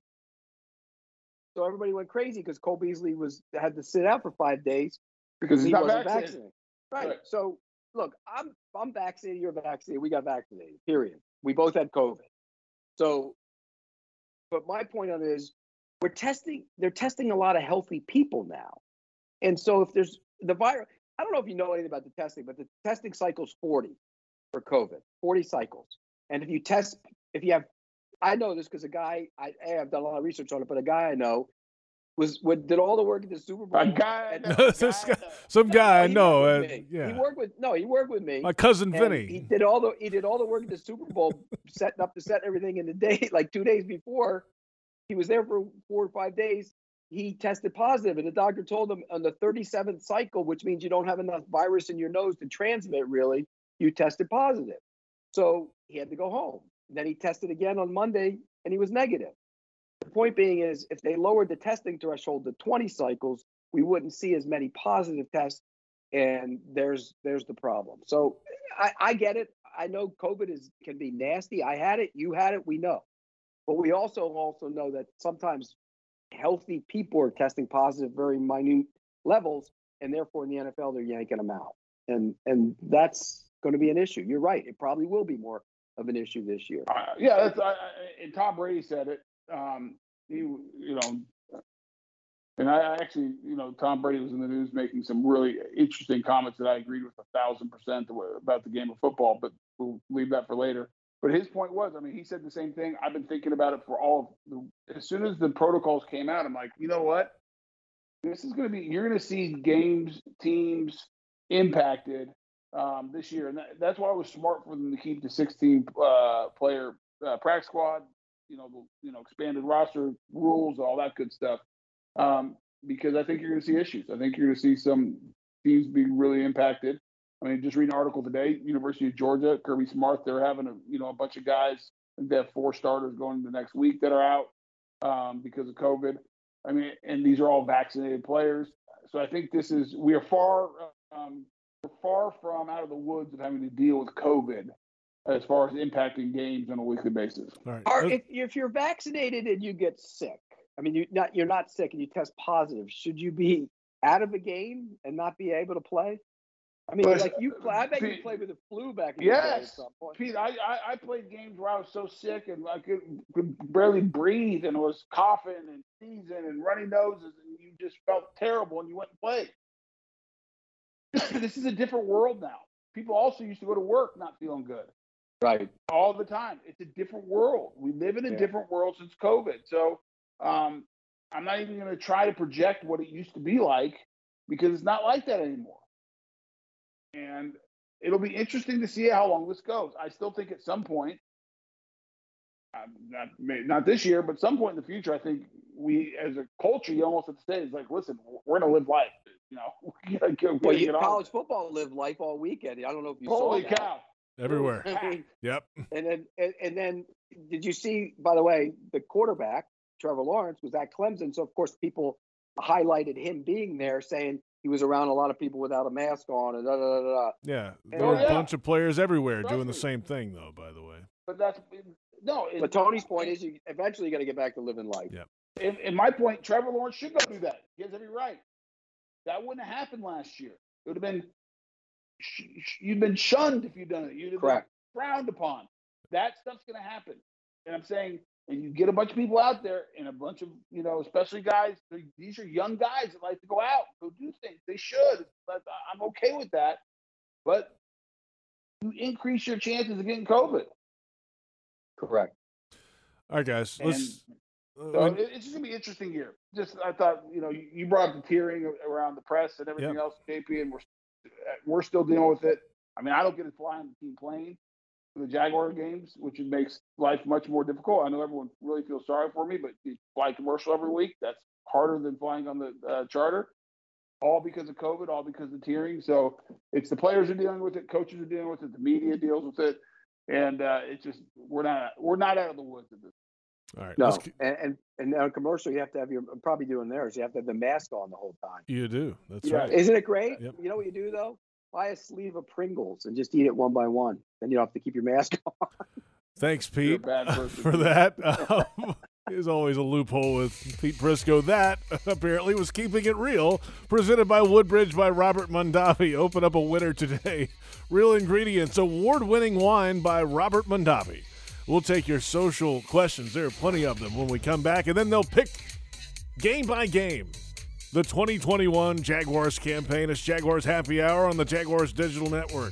So everybody went crazy because Cole Beasley had to sit out for 5 days because he wasn't vaccinated. Right. So. Look, I'm vaccinated, you're vaccinated, we got vaccinated, period. We both had COVID. So, but my point on it is they're testing a lot of healthy people now. And so if there's the virus, I don't know if you know anything about the testing, but the testing cycle's 40 for COVID, 40 cycles. And if you test, I know this because a guy, I've done a lot of research on it, but a guy I know, did all the work at the Super Bowl. He worked with me. My cousin Vinny. He did all the work at the Super Bowl, setting up the set and everything in the day, like 2 days before. He was there for 4 or 5 days. He tested positive, and the doctor told him on the 37th cycle, which means you don't have enough virus in your nose to transmit, really, you tested positive. So he had to go home. Then he tested again on Monday, and he was negative. The point being is, if they lowered the testing threshold to 20 cycles, we wouldn't see as many positive tests, and there's the problem. So I get it. I know COVID can be nasty. I had it. You had it. We know. But we also know that sometimes healthy people are testing positive very minute levels, and therefore in the NFL they're yanking them out. And that's going to be an issue. You're right. It probably will be more of an issue this year. And Tom Brady said it. I actually, Tom Brady was in the news making some really interesting comments that I agreed with 1,000% about the game of football, but we'll leave that for later. But his point was, he said the same thing. I've been thinking about it as soon as the protocols came out, I'm like, you know what? You're going to see games, teams impacted this year. And that's why it was smart for them to keep the 16-player practice squad. Expanded roster rules, all that good stuff, because I think you're going to see issues. I think you're going to see some teams be really impacted. I mean, just read an article today, University of Georgia, Kirby Smart, they're having a bunch of guys. They have 4 starters going the next week that are out because of COVID. I mean, and these are all vaccinated players. So I think we are far from out of the woods of having to deal with COVID as far as impacting games on a weekly basis. All right. Or if you're vaccinated and you get sick, you're not sick and you test positive, should you be out of a game and not be able to play? I bet Pete, you played with the flu back in the day at some point. Pete, I played games where I was so sick and I could barely breathe and was coughing and sneezing and runny noses and you just felt terrible and you went and played. This is a different world now. People also used to go to work not feeling good. Right. All the time. It's a different world. We live in a different world since COVID. So I'm not even going to try to project what it used to be like because it's not like that anymore. And it'll be interesting to see how long this goes. I still think at some point, not this year, but some point in the future, I think we, as a culture, you almost have to say, it's like, listen, we're going to live life. You know, we're going to get well, you college football lived life all weekend. I don't know if you saw that. Holy cow. Everywhere. Yep. And then did you see, by the way, the quarterback, Trevor Lawrence, was at Clemson. So, of course, people highlighted him being there saying he was around a lot of people without a mask on. And Yeah. There were a bunch of players everywhere doing the same thing, though, by the way. But that's – no. But Tony's point is you eventually got to get back to living life. Yep. And my point, Trevor Lawrence should go do that. He has every right. That wouldn't have happened last year. It would have been – you've been shunned if you've done it. You'd have been frowned upon. That stuff's going to happen. And I'm saying, and you get a bunch of people out there and a bunch of, you know, especially guys, these are young guys that like to go out, go do things. They should. I'm okay with that. But you increase your chances of getting COVID. Correct. All right, guys. So it's just going to be interesting here. Just, I thought, you know, you brought up the tearing around the press and everything else, JP, and we're still dealing with it. I mean, I don't get to fly on the team plane for the Jaguar games, which makes life much more difficult. I know everyone really feels sorry for me, but you fly commercial every week. That's harder than flying on the charter, all because of COVID, all because of tearing. So it's the players are dealing with it, coaches are dealing with it, the media deals with it, and it's just we're not out of the woods at this. All right. No, and on commercial, you have to have your – probably doing theirs. You have to have the mask on the whole time. You do. That's right. Isn't it great? Yep. You know what you do, though? Buy a sleeve of Pringles and just eat it one by one. Then you don't have to keep your mask on. Thanks, Pete, for that. There's always a loophole with Pete Prisco. That, apparently, was Keeping It Real, presented by Woodbridge by Robert Mondavi. Open up a winner today. Real Ingredients, award-winning wine by Robert Mondavi. We'll take your social questions. There are plenty of them when we come back. And then they'll pick game by game the 2021 Jaguars campaign. It's Jaguars Happy Hour on the Jaguars Digital Network.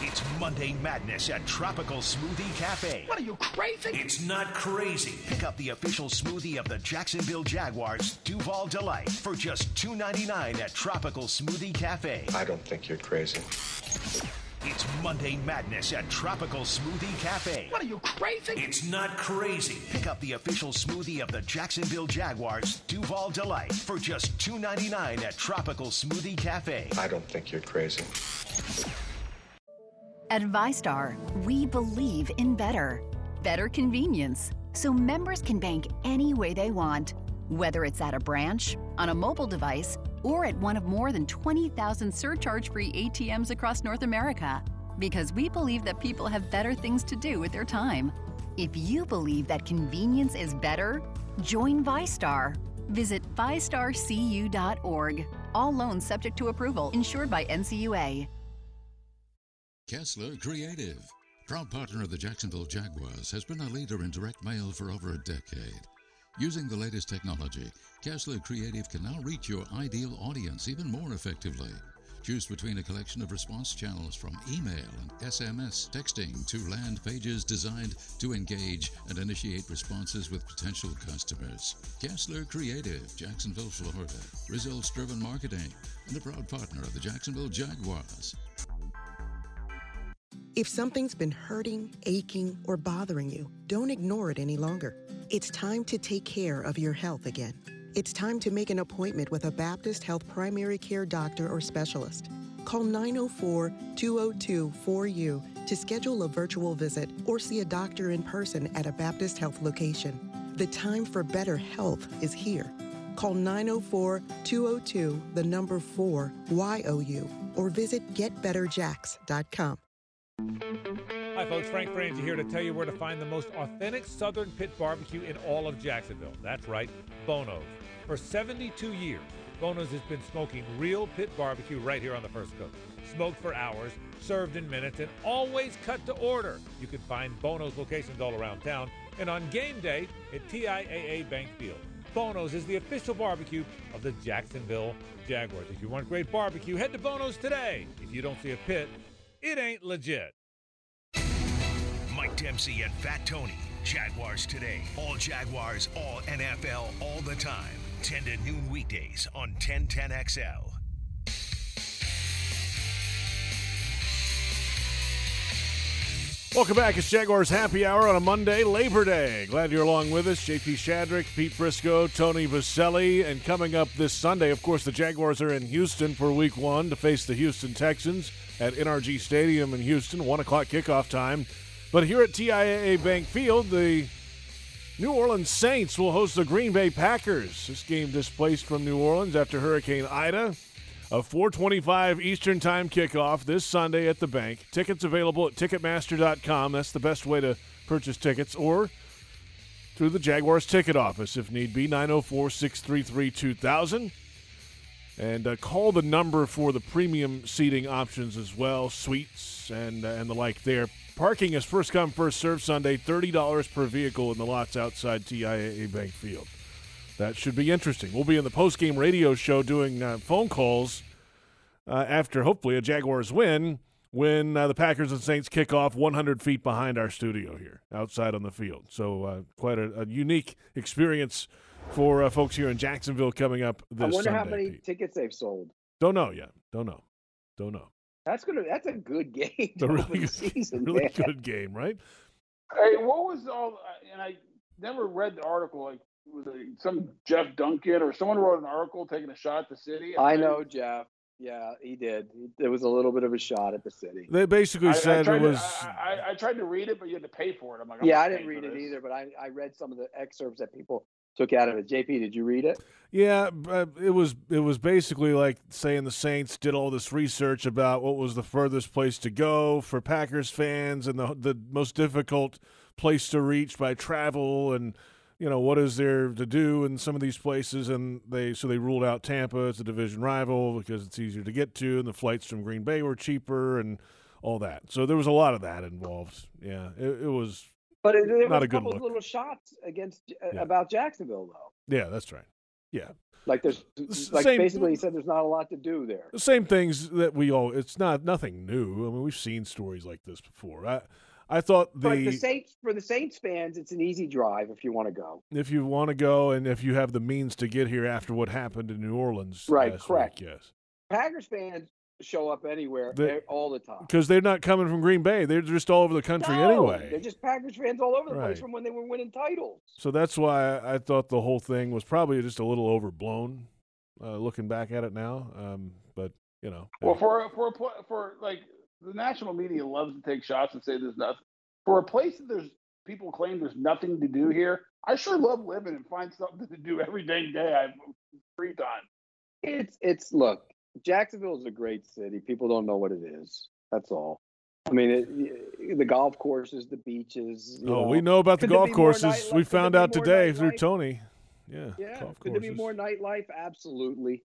It's Monday Madness at Tropical Smoothie Cafe. What, are you crazy? It's not crazy. Pick up the official smoothie of the Jacksonville Jaguars, Duval Delight, for just $2.99 at Tropical Smoothie Cafe. I don't think you're crazy. It's Monday Madness at Tropical Smoothie Cafe. What, are you crazy? It's not crazy. Pick up the official smoothie of the Jacksonville Jaguars, Duval Delight, for just $2.99 at Tropical Smoothie Cafe. I don't think you're crazy. At VyStar, we believe in better. Better convenience, so members can bank any way they want, whether it's at a branch, on a mobile device, or at one of more than 20,000 surcharge-free ATMs across North America. Because we believe that people have better things to do with their time. If you believe that convenience is better, join VyStar. Visit VyStarCU.org. All loans subject to approval, insured by NCUA. Kessler Creative, proud partner of the Jacksonville Jaguars, has been a leader in direct mail for over a decade. Using the latest technology, Kessler Creative can now reach your ideal audience even more effectively. Choose between a collection of response channels from email and SMS texting to land pages designed to engage and initiate responses with potential customers. Kessler Creative, Jacksonville, Florida. Results-driven marketing and a proud partner of the Jacksonville Jaguars. If something's been hurting, aching, or bothering you, don't ignore it any longer. It's time to take care of your health again. It's time to make an appointment with a Baptist Health primary care doctor or specialist. Call 904-202-4U to schedule a virtual visit or see a doctor in person at a Baptist Health location. The time for better health is here. Call 904-202, the number 4, Y-O-U, or visit GetBetterJacks.com. Hi, folks. Frank Frangie here to tell you where to find the most authentic Southern Pit barbecue in all of Jacksonville. That's right, Bono's. For 72 years, Bono's has been smoking real pit barbecue right here on the First Coast. Smoked for hours, served in minutes, and always cut to order. You can find Bono's locations all around town and on game day at TIAA Bank Field. Bono's is the official barbecue of the Jacksonville Jaguars. If you want great barbecue, head to Bono's today. If you don't see a pit, it ain't legit. Mike Dempsey and Fat Tony, Jaguars Today. All Jaguars, all NFL, all the time. 10 to noon weekdays on 1010XL. Welcome back. It's Jaguars Happy Hour on a Monday, Labor Day. Glad you're along with us. J.P. Shadrick, Pete Prisco, Tony Boselli. And coming up this Sunday, of course, the Jaguars are in Houston for Week 1 to face the Houston Texans at NRG Stadium in Houston, 1 o'clock kickoff time. But here at TIAA Bank Field, the New Orleans Saints will host the Green Bay Packers. This game displaced from New Orleans after Hurricane Ida. A 4:25 Eastern Time kickoff this Sunday at the bank. Tickets available at Ticketmaster.com. That's the best way to purchase tickets, or through the Jaguars ticket office if need be, 904-633-2000. And call the number for the premium seating options as well, suites and the like there. Parking is first come, first serve Sunday, $30 per vehicle in the lots outside TIAA Bank Field. That should be interesting. We'll be in the post-game radio show doing phone calls after, hopefully, a Jaguars win when the Packers and Saints kick off 100 feet behind our studio here outside on the field. So quite a unique experience for folks here in Jacksonville coming up this Sunday. I wonder how many tickets they've sold. Don't know yet. Don't know. That's a good game. It's a really, good game, right? Hey, what was all? And I never read the article. Like, was it some Jeff Duncan or someone wrote an article taking a shot at the city? I know Jeff. Yeah, he did. It was a little bit of a shot at the city. They basically said it was. I tried to read it, but you had to pay for it. I'm like, yeah, I didn't read it either, but I read some of the excerpts that people took out of it. JP, did you read it? Yeah, it was basically like saying the Saints did all this research about what was the furthest place to go for Packers fans and the most difficult place to reach by travel, and you know what is there to do in some of these places, and they ruled out Tampa. It's a division rival because it's easier to get to, and the flights from Green Bay were cheaper and all that. So there was a lot of that involved. Yeah, it was. But there were a couple of little shots about Jacksonville, though. Yeah, that's right. Yeah, like there's basically he said there's not a lot to do there. The same things that it's nothing new. I mean, we've seen stories like this before. I thought for the Saints fans, it's an easy drive if you want to go. If you want to go, and if you have the means to get here after what happened in New Orleans, right? Correct. Week, yes. Packers fans show up anywhere all the time because they're not coming from Green Bay. They're just all over the country anyway. They're just Packers fans all over the place from when they were winning titles. So that's why I thought the whole thing was probably just a little overblown. Looking back at it now, but you know, well, for like the national media loves to take shots and say there's nothing for a place that there's people claim there's nothing to do here. I sure love living and find something to do every dang day. I have free time. It's look. Jacksonville is a great city. People don't know what it is. That's all. I mean, the golf courses, the beaches. We know about the golf courses. We found out today through Tony. Yeah. Could there be more nightlife? Absolutely.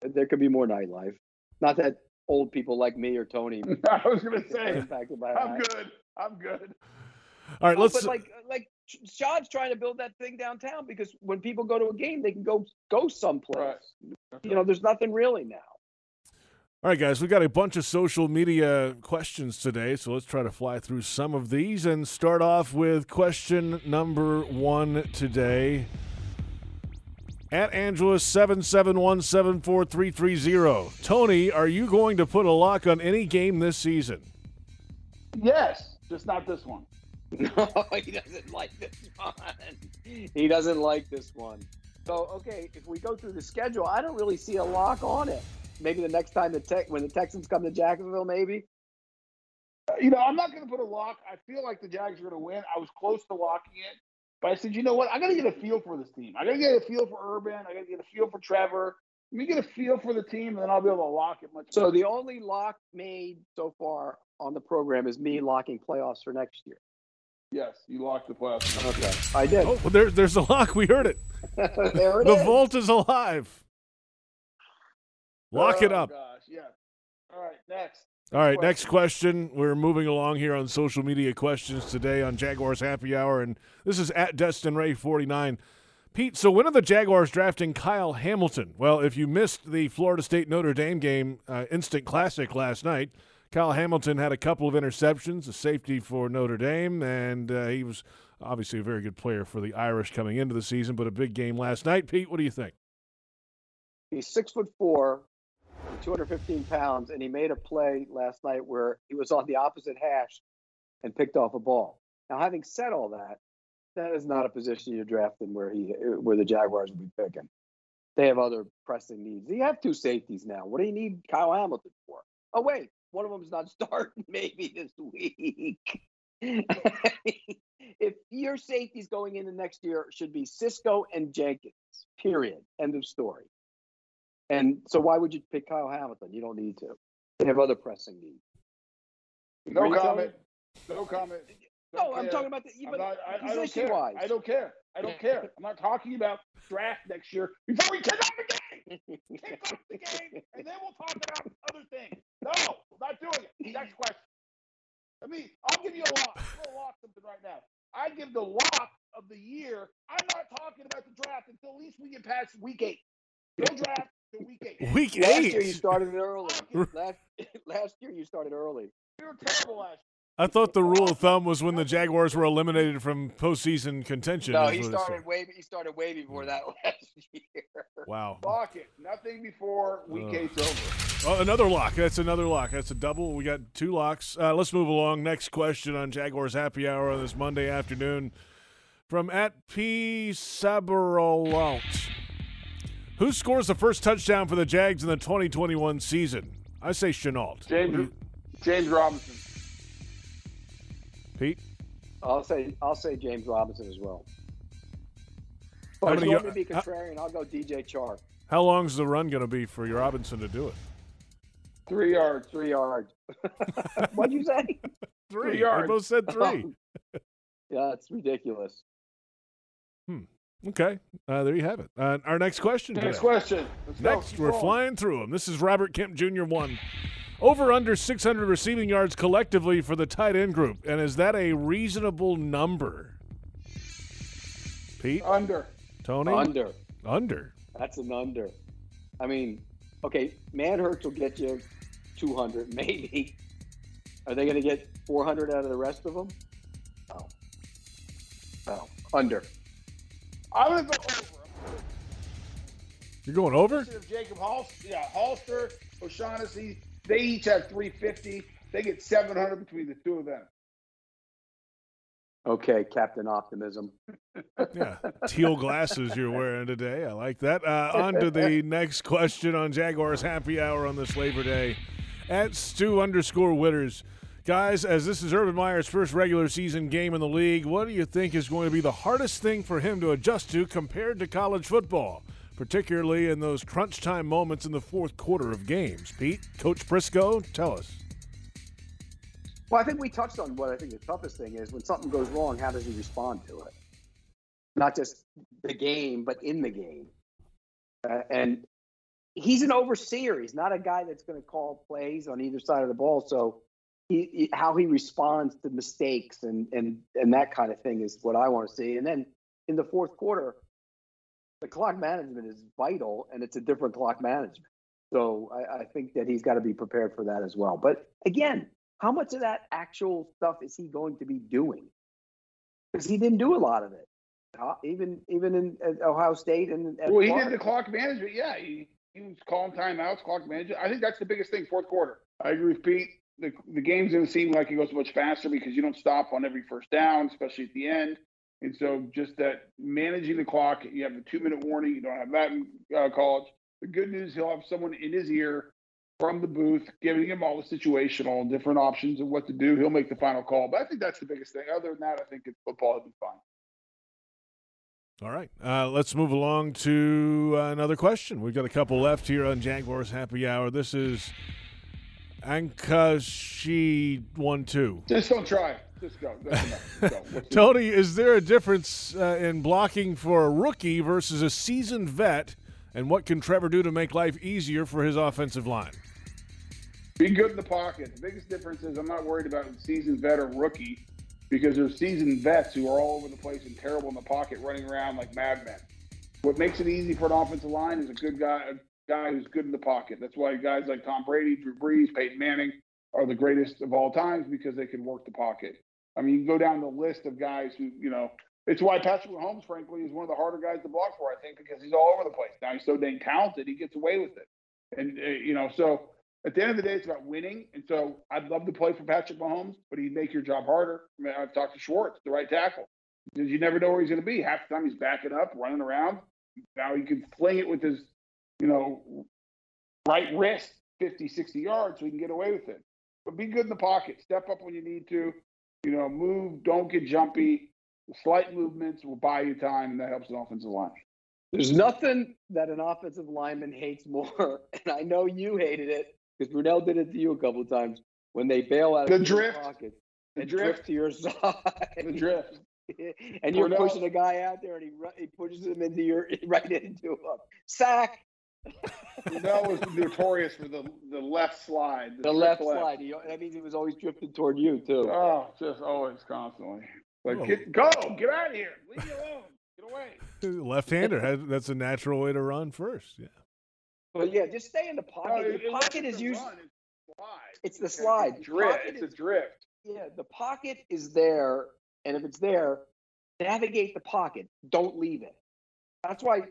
There could be more nightlife. Not that old people like me or Tony. I was going to say, I'm good. All right, let's. But like Shad's trying to build that thing downtown because when people go to a game, they can go someplace. Right. You know, there's nothing really now. All right, guys, we got a bunch of social media questions today, so let's try to fly through some of these and start off with question number 1 today. At Angela77174330, Tony, are you going to put a lock on any game this season? Yes, just not this one. No, he doesn't like this one. So, okay, if we go through the schedule, I don't really see a lock on it. Maybe the next time when the Texans come to Jacksonville, maybe. I'm not going to put a lock. I feel like the Jags are going to win. I was close to locking it. But I said, you know what? I got to get a feel for this team. I got to get a feel for Urban. I got to get a feel for Trevor. Let me get a feel for the team, and then I'll be able to lock it much better. So the only lock made so far on the program is me locking playoffs for next year. Yes, you locked the playoffs. Okay, I did. Oh, well, there's a lock. We heard it. There it is. The vault is alive. Lock it up. Gosh, yeah. All right, next. All right, next question. We're moving along here on social media questions today on Jaguars Happy Hour, and this is at Destin Ray 49. Pete, so when are the Jaguars drafting Kyle Hamilton? Well, if you missed the Florida State-Notre Dame game, instant classic last night, Kyle Hamilton had a couple of interceptions, a safety for Notre Dame, and he was obviously a very good player for the Irish coming into the season, but a big game last night. Pete, what do you think? He's 6'4", 215 pounds, and he made a play last night where he was on the opposite hash and picked off a ball. Now, having said all that, that is not a position you draft in where the Jaguars will be picking. They have other pressing needs. You have two safeties now. What do you need Kyle Hamilton for? Oh, wait, one of them's not starting maybe this week. If your safeties going into next year should be Cisco and Jenkins, period, end of story. And so why would you pick Kyle Hamilton? You don't need to. They have other pressing needs. No comment. No comment. No, I'm talking about position-wise. I don't care. I don't care. I'm not talking about draft next year before we kick off the game. Kick off the game, and then we'll talk about other things. No, we're not doing it. Next question. I'll give you a lock. I'm going to lock something right now. I give the lock of the year. I'm not talking about the draft until at least we get past week 8. No draft. Week 8. Week 8. Last year you started early. Last year you started early. You were terrible last year. I thought the rule of thumb was when the Jaguars were eliminated from postseason contention. No, he started way before that last year. Wow. Lock it. Nothing before week 8's over. Oh, another lock. That's another lock. That's a double. We got 2 locks. Let's move along. Next question on Jaguars Happy Hour on this Monday afternoon from @psabarolant. Who scores the first touchdown for the Jags in the 2021 season? I say Chenault. James Robinson. Pete? I'll say James Robinson as well. But if you want me to be contrarian, I'll go DJ Chark. How long is the run going to be for your Robinson to do it? 3 yards. 3 yards. What'd you say? 3 yards. We both said 3. Yeah, it's ridiculous. Okay, there you have it. Our next question. Next, we're flying through them. This is Robert Kemp Jr. 1. Over under 600 receiving yards collectively for the tight end group, and is that a reasonable number? Pete? Under. Tony? Under. Under. That's an under. I mean, okay, Manhurts will get you 200 maybe. Are they going to get 400 out of the rest of them? No. No. Under. I'm going to go over. You're going over? Jacob Halster, O'Shaughnessy, they each have 350. They get 700 between the two of them. Okay, Captain Optimism. Yeah, teal glasses you're wearing today. I like that. On to the next question on Jaguars Happy Hour on this Labor Day. @Stu_Witters. Guys, as this is Urban Meyer's first regular season game in the league, what do you think is going to be the hardest thing for him to adjust to compared to college football, particularly in those crunch time moments in the fourth quarter of games? Pete, Coach Prisco, tell us. Well, I think we touched on what I think the toughest thing is. When something goes wrong, how does he respond to it? Not just the game, but in the game. And he's an overseer. He's not a guy that's going to call plays on either side of the ball, so how he responds to mistakes and that kind of thing is what I want to see. And then in the fourth quarter, the clock management is vital, and it's a different clock management. So I think that he's got to be prepared for that as well. But again, how much of that actual stuff is he going to be doing? Because he didn't do a lot of it, even in Ohio State. He did the clock management. Yeah, he was calling timeouts, clock management. I think that's the biggest thing, fourth quarter. I agree with Pete. The game's going to seem like it goes much faster because you don't stop on every first down, especially at the end. And so just that managing the clock, you have the 2-minute warning. You don't have that in college. The good news, he'll have someone in his ear from the booth giving him all the situational different options of what to do. He'll make the final call. But I think that's the biggest thing. Other than that, I think football has been fine. All right, let's move along to another question. We've got a couple left here on Jaguars Happy Hour. This is Ankashi12. Just don't try. Just go. That's enough. Go. Tony, is there a difference in blocking for a rookie versus a seasoned vet, and what can Trevor do to make life easier for his offensive line? Be good in the pocket. The biggest difference is I'm not worried about seasoned vet or rookie, because there's seasoned vets who are all over the place and terrible in the pocket, running around like madmen. What makes it easy for an offensive line is a good guy, a guy who's good in the pocket. That's why guys like Tom Brady, Drew Brees, Peyton Manning are the greatest of all times, because they can work the pocket. I mean, you can go down the list of guys who, you know, it's why Patrick Mahomes, frankly, is one of the harder guys to block for, I think, because he's all over the place. Now he's so dang talented, he gets away with it. And, you know, so at the end of the day, it's about winning. And so I'd love to play for Patrick Mahomes, but he'd make your job harder. I mean, I've talked to Schwartz, the right tackle, because you never know where he's going to be. Half the time he's backing up, running around. Now he can fling it with his, you know, right wrist 50, 60 yards so he can get away with it. But be good in the pocket. Step up when you need to. You know, move. Don't get jumpy. Slight movements will buy you time, and that helps an offensive line. There's nothing that an offensive lineman hates more, and I know you hated it, because Brunell did it to you a couple of times, when they bail out of your pocket and drift to your side. The drift. And you're pushing a guy out there, and he pushes him into your right into a sack. Brunell was notorious for the left slide. The left slide. That means he was always drifting toward you, too. Oh, just always, constantly. Like, oh. Go! Get out of here! Leave me alone! Get away! Left-hander. That's a natural way to run first, yeah. But yeah, just stay in the pocket. The pocket is usually it's the slide. It's a drift. Yeah, the pocket is there, and if it's there, navigate the pocket. Don't leave it. That's why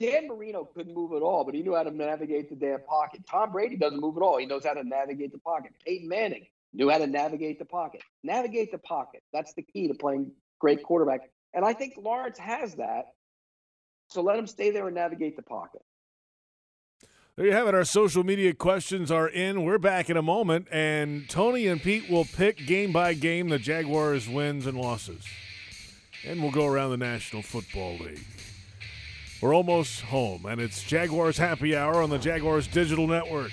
Dan Marino couldn't move at all, but he knew how to navigate the damn pocket. Tom Brady doesn't move at all. He knows how to navigate the pocket. Peyton Manning knew how to navigate the pocket. Navigate the pocket. That's the key to playing great quarterback. And I think Lawrence has that. So let him stay there and navigate the pocket. There you have it. Our social media questions are in. We're back in a moment, and Tony and Pete will pick game by game the Jaguars' wins and losses. And we'll go around the National Football League. We're almost home, and it's Jaguars Happy Hour on the Jaguars Digital Network.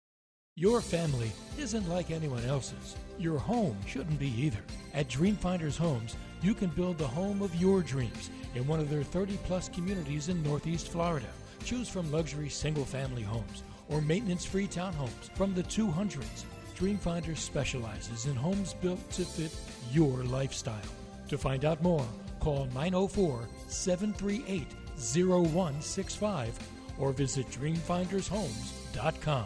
Your family isn't like anyone else's. Your home shouldn't be either. At Dreamfinders Homes, you can build the home of your dreams in one of their 30-plus communities in Northeast Florida. Choose from luxury single-family homes or maintenance-free townhomes from the 200s. Dreamfinders specializes in homes built to fit your lifestyle. To find out more, call 904-738-0165 or visit dreamfindershomes.com.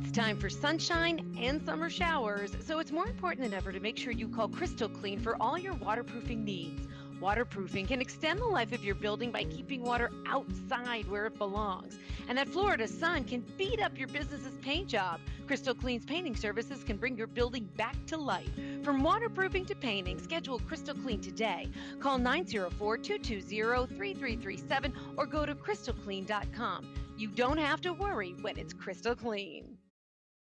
It's time for sunshine and summer showers, so it's more important than ever to make sure you call Crystal Clean for all your waterproofing needs. Waterproofing can extend the life of your building by keeping water outside where it belongs. And that Florida sun can beat up your business's paint job. Crystal Clean's painting services can bring your building back to life. From waterproofing to painting, schedule Crystal Clean today. Call 904-220-3337 or go to crystalclean.com. You don't have to worry when it's Crystal Clean.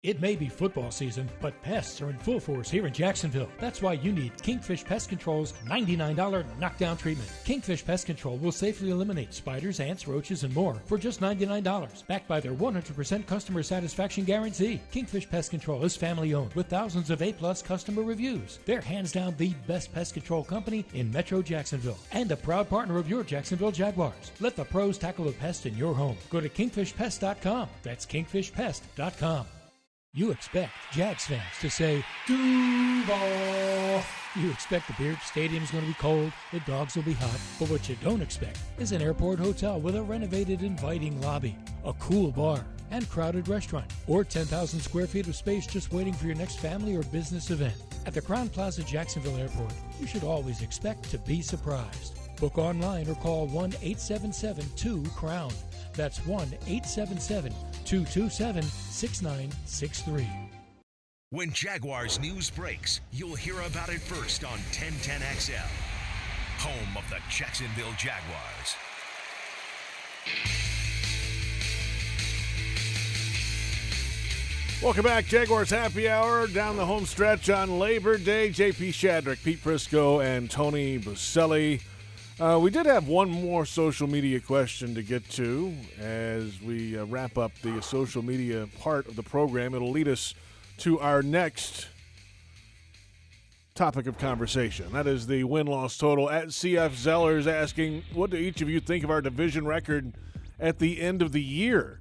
It may be football season, but pests are in full force here in Jacksonville. That's why you need Kingfish Pest Control's $99 knockdown treatment. Kingfish Pest Control will safely eliminate spiders, ants, roaches, and more for just $99, backed by their 100% customer satisfaction guarantee. Kingfish Pest Control is family-owned with thousands of A-plus customer reviews. They're hands down the best pest control company in Metro Jacksonville and a proud partner of your Jacksonville Jaguars. Let the pros tackle the pest in your home. Go to kingfishpest.com. That's kingfishpest.com. You expect Jags fans to say, Duval. You expect the Beard Stadium's going to be cold, the dogs will be hot, but what you don't expect is an airport hotel with a renovated, inviting lobby, a cool bar, and crowded restaurant, or 10,000 square feet of space just waiting for your next family or business event. At the Crowne Plaza Jacksonville Airport, you should always expect to be surprised. Book online or call 1-877-2-CROWN. That's 1-877-227-6963. When Jaguars news breaks, you'll hear about it first on 1010XL, home of the Jacksonville Jaguars. Welcome back, Jaguars Happy Hour, down the home stretch on Labor Day. J.P. Shadrick, Pete Prisco, and Tony Boselli. We did have one more social media question to get to as we wrap up the social media part of the program. It'll lead us to our next topic of conversation. That is the win-loss total. At CF Zellers asking, what do each of you think of our division record at the end of the year?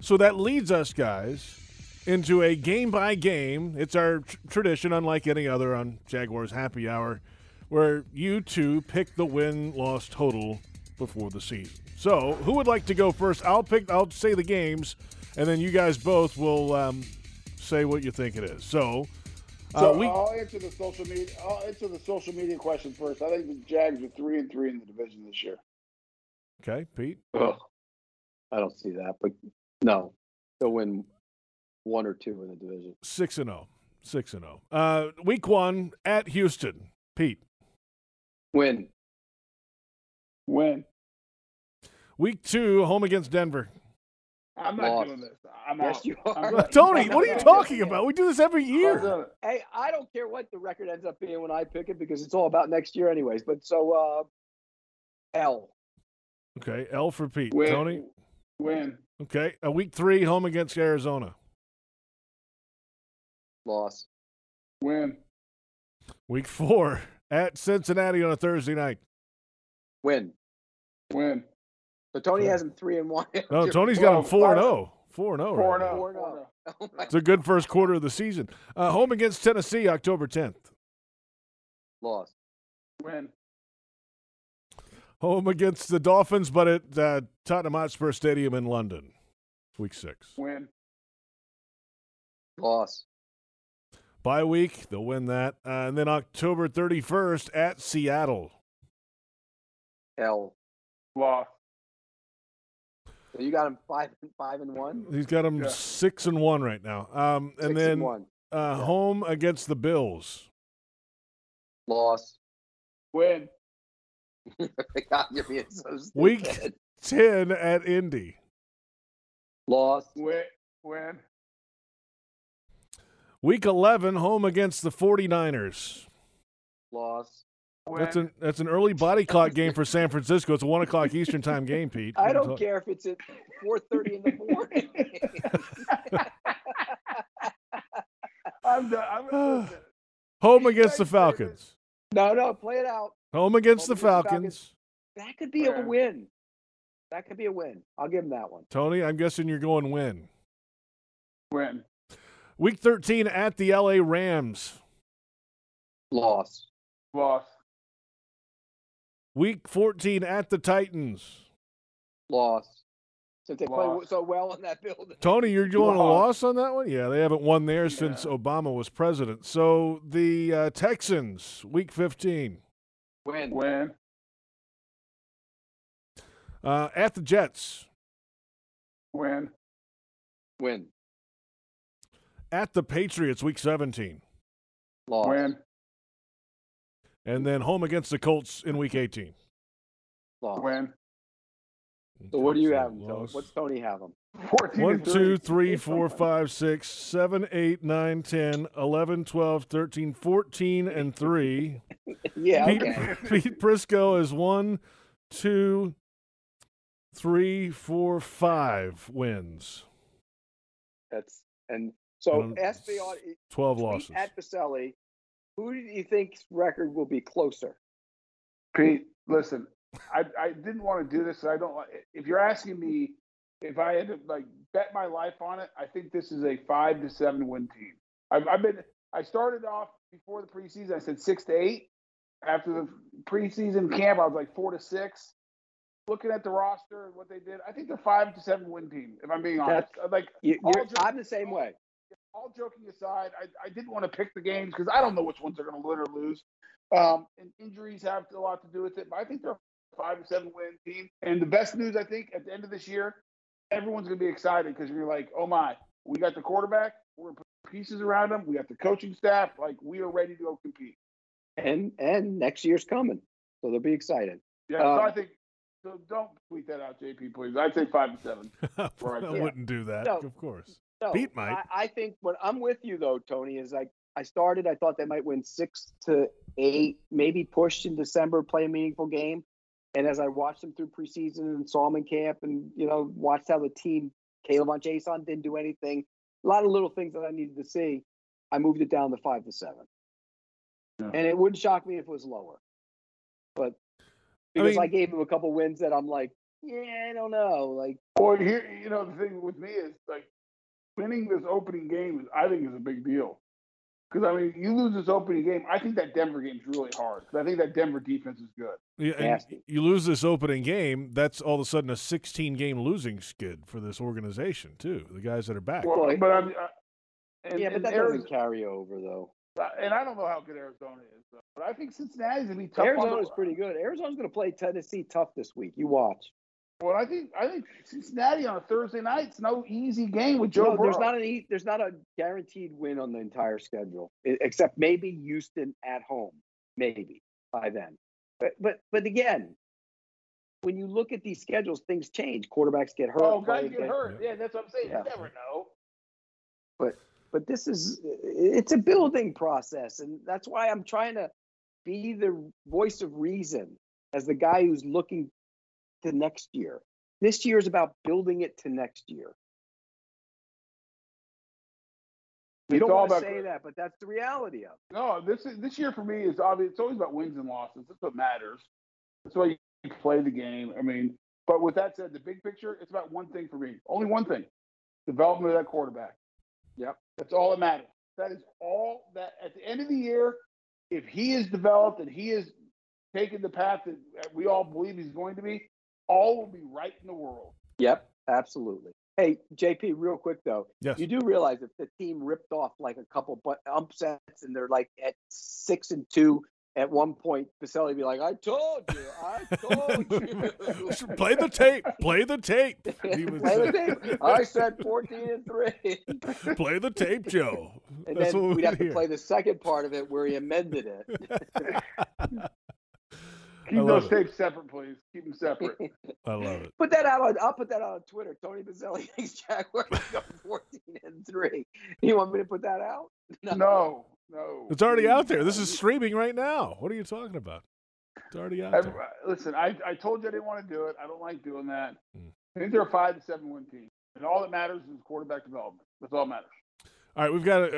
So that leads us, guys, into a game-by-game. It's our tradition, unlike any other on Jaguars Happy Hour, where you two pick the win-loss total before the season. So, who would like to go first? I'll say the games, and then you guys both will say what you think it is. I'll answer the social media. I'll answer the social media question first. I think the Jags are 3-3 in the division this year. Okay, Pete. Ugh. I don't see that, but no, they'll win one or two in the division. 6-0. 6-0. Week 1 at Houston. Pete. Win. Week 2, home against Denver. I'm not doing this. I'm yes, out. You are. Tony, what are you talking about? We do this every year. Hey, I don't care what the record ends up being when I pick it because it's all about next year anyways. But so, L. Okay, L for Pete. Win. Tony? Win. Okay, week 3, home against Arizona. Loss. Win. Week 4. At Cincinnati on a Thursday night. Win. So Tony has him 3-1. No, Tony's got him 4-0. 4-0. It's a good first quarter of the season. Home against Tennessee, October 10th. Loss. Win. Home against the Dolphins, but at Tottenham Hotspur Stadium in London. Week 6. Win. Loss. Bye week, they'll win that. And then October 31st at Seattle. L. Loss. So you got him 5-1? He's got him 6-1 right now. And then home against the Bills. Loss. Win. God, you're being so stupid. Week 10 at Indy. Loss. Win. Week 11, home against the 49ers. Loss. That's an early body clock game for San Francisco. It's a 1 o'clock Eastern time game, Pete. I don't care if it's at 4:30 in the morning. I'm home against the Falcons. No, play it out. Home against the Falcons. That could be a win. I'll give him that one. Tony, I'm guessing you're going win. Win. Week 13 at the L.A. Rams. Loss. Week 14 at the Titans. Loss. Since they play so well in that building. Tony, you're doing a loss on that one? Yeah, they haven't won there since Obama was president. So the Texans, week 15. Win. At the Jets. Win. At the Patriots, week 17. Loss. Win. And then home against the Colts in week 18. Loss. Win. So what do you have, Tony? What's Tony have them? 1, 2, 3, 4, 5, 6, 7, 8, 9, 10, 11, 12, 13, 14, and 3. Yeah, okay. Pete Prisco is 1, 2, 3, 4, 5 wins. That's and so ask the audience. 12 losses. At Boselli, who do you think's record will be closer? Pete, listen, I didn't want to do this. I don't. If you're asking me. If I had to like bet my life on it, I think this is a 5 to 7 win team. I started off before the preseason. I said 6 to 8. After the preseason camp, I was like 4 to 6. Looking at the roster and what they did, I think the 5 to 7 win team. If I'm being honest, I'm the same way. All joking aside, I didn't want to pick the games because I don't know which ones are going to win or lose, and injuries have a lot to do with it. But I think they're a 5 to 7 win team. And the best news, I think, at the end of this year. Everyone's going to be excited because you're like, oh, my, we got the quarterback. We're going to put pieces around him. We got the coaching staff. Like, we are ready to go compete. And next year's coming, so they'll be excited. Yeah, so I think – so don't tweet that out, JP, please. I'd say 5 to 7. I wouldn't do that, of course. No, Pete might. I think what I'm with you, though, Tony, is I thought they might win 6 to 8, maybe push in December, play a meaningful game. And as I watched them through preseason and saw them in camp and, watched how the team, Caleb on Jason didn't do anything. A lot of little things that I needed to see. I moved it down to 5 to 7. Yeah. And it wouldn't shock me if it was lower. But because I gave them a couple wins that I'm like, yeah, I don't know. Like, well, here, the thing with me is like winning this opening game, I think is a big deal. Because, you lose this opening game. I think that Denver game's really hard. I think that Denver defense is good. Yeah, and you lose this opening game, that's all of a sudden a 16-game losing skid for this organization, too, the guys that are back. Well, but that doesn't carry over, though. And I don't know how good Arizona is, though. But I think Cincinnati's going to be tough. Arizona's pretty good. Arizona's going to play Tennessee tough this week. You watch. Well, I think Cincinnati on a Thursday night's no easy game with Joe. No, there's not a guaranteed win on the entire schedule, except maybe Houston at home, maybe by then. But again, when you look at these schedules, things change. Quarterbacks get hurt. Oh, guys get hurt. Yeah, that's what I'm saying. Yeah. You never know. But this is it's a building process, and that's why I'm trying to be the voice of reason as the guy who's looking. To next year. This year is about building it to next year. We don't want to say that, but that's the reality of it. No, this year for me is obvious. It's always about wins and losses. That's what matters. That's why you play the game. But with that said, the big picture, it's about one thing for me. Only one thing. Development of that quarterback. Yep. That's all that matters. That is all that at the end of the year, if he is developed and he is taking the path that we all believe he's going to be, all will be right in the world. Yep, absolutely. Hey, JP, real quick, though. Yes. You do realize if the team ripped off like a couple upsets and they're like at 6-2 at one point, Boselli would be like, I told you. Play the tape. I said 14-3. Play the tape, Joe. And that's then we'd have to play the second part of it where he amended it. Keep those tapes separate, please. Keep them separate. I love it. I'll put that out on Twitter. Tony Boselli thinks Jaguars go 14-3. You want me to put that out? No. It's already out there. This is streaming right now. What are you talking about? It's already out there. Listen, I told you I didn't want to do it. I don't like doing that. I think they're a 5 to 7 win team, and all that matters is quarterback development. That's all that matters. All right, we've got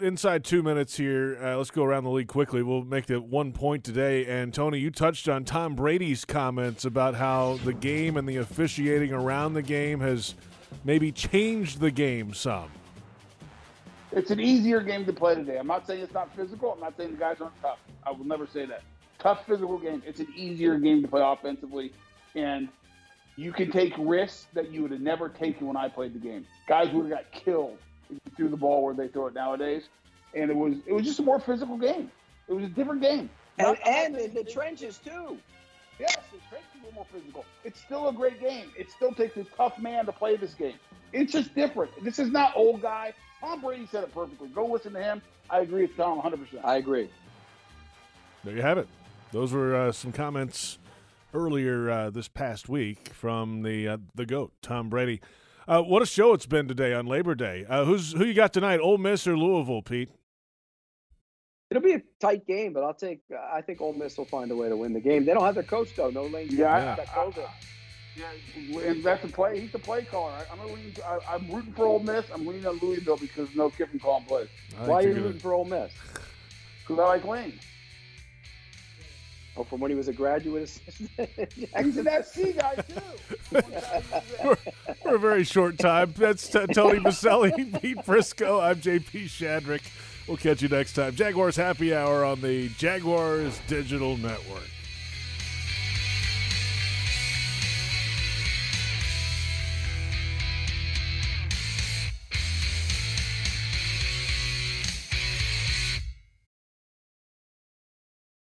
inside 2 minutes here. Let's go around the league quickly. We'll make it one point today. And, Tony, you touched on Tom Brady's comments about how the game and the officiating around the game has maybe changed the game some. It's an easier game to play today. I'm not saying it's not physical. I'm not saying the guys aren't tough. I will never say that. Tough physical game. It's an easier game to play offensively. And you can take risks that you would have never taken when I played the game. Guys would have got killed. Threw the ball where they throw it nowadays, and it was just a more physical game. It was a different game, and in the trenches too. Yes, the trenches were more physical. It's still a great game. It still takes a tough man to play this game. It's just different. This is not old guy. Tom Brady said it perfectly. Go listen to him. I agree with Tom 100%. I agree. There you have it. Those were some comments earlier this past week from the GOAT, Tom Brady. What a show it's been today on Labor Day. Who you got tonight, Ole Miss or Louisville, Pete? It'll be a tight game, but I think Ole Miss will find a way to win the game. They don't have their coach, though. No Lane. Yeah. And that's the play. He's the play caller. I'm rooting for Ole Miss. I'm leaning on Louisville because no kid can call and play. Why are you rooting for Ole Miss? Because I like Lane. Oh, from when he was a graduate assistant. He's an FC guy, too. For a very short time. That's Tony Boselli, Pete Prisco. I'm J.P. Shadrick. We'll catch you next time. Jaguars Happy Hour on the Jaguars Digital Network.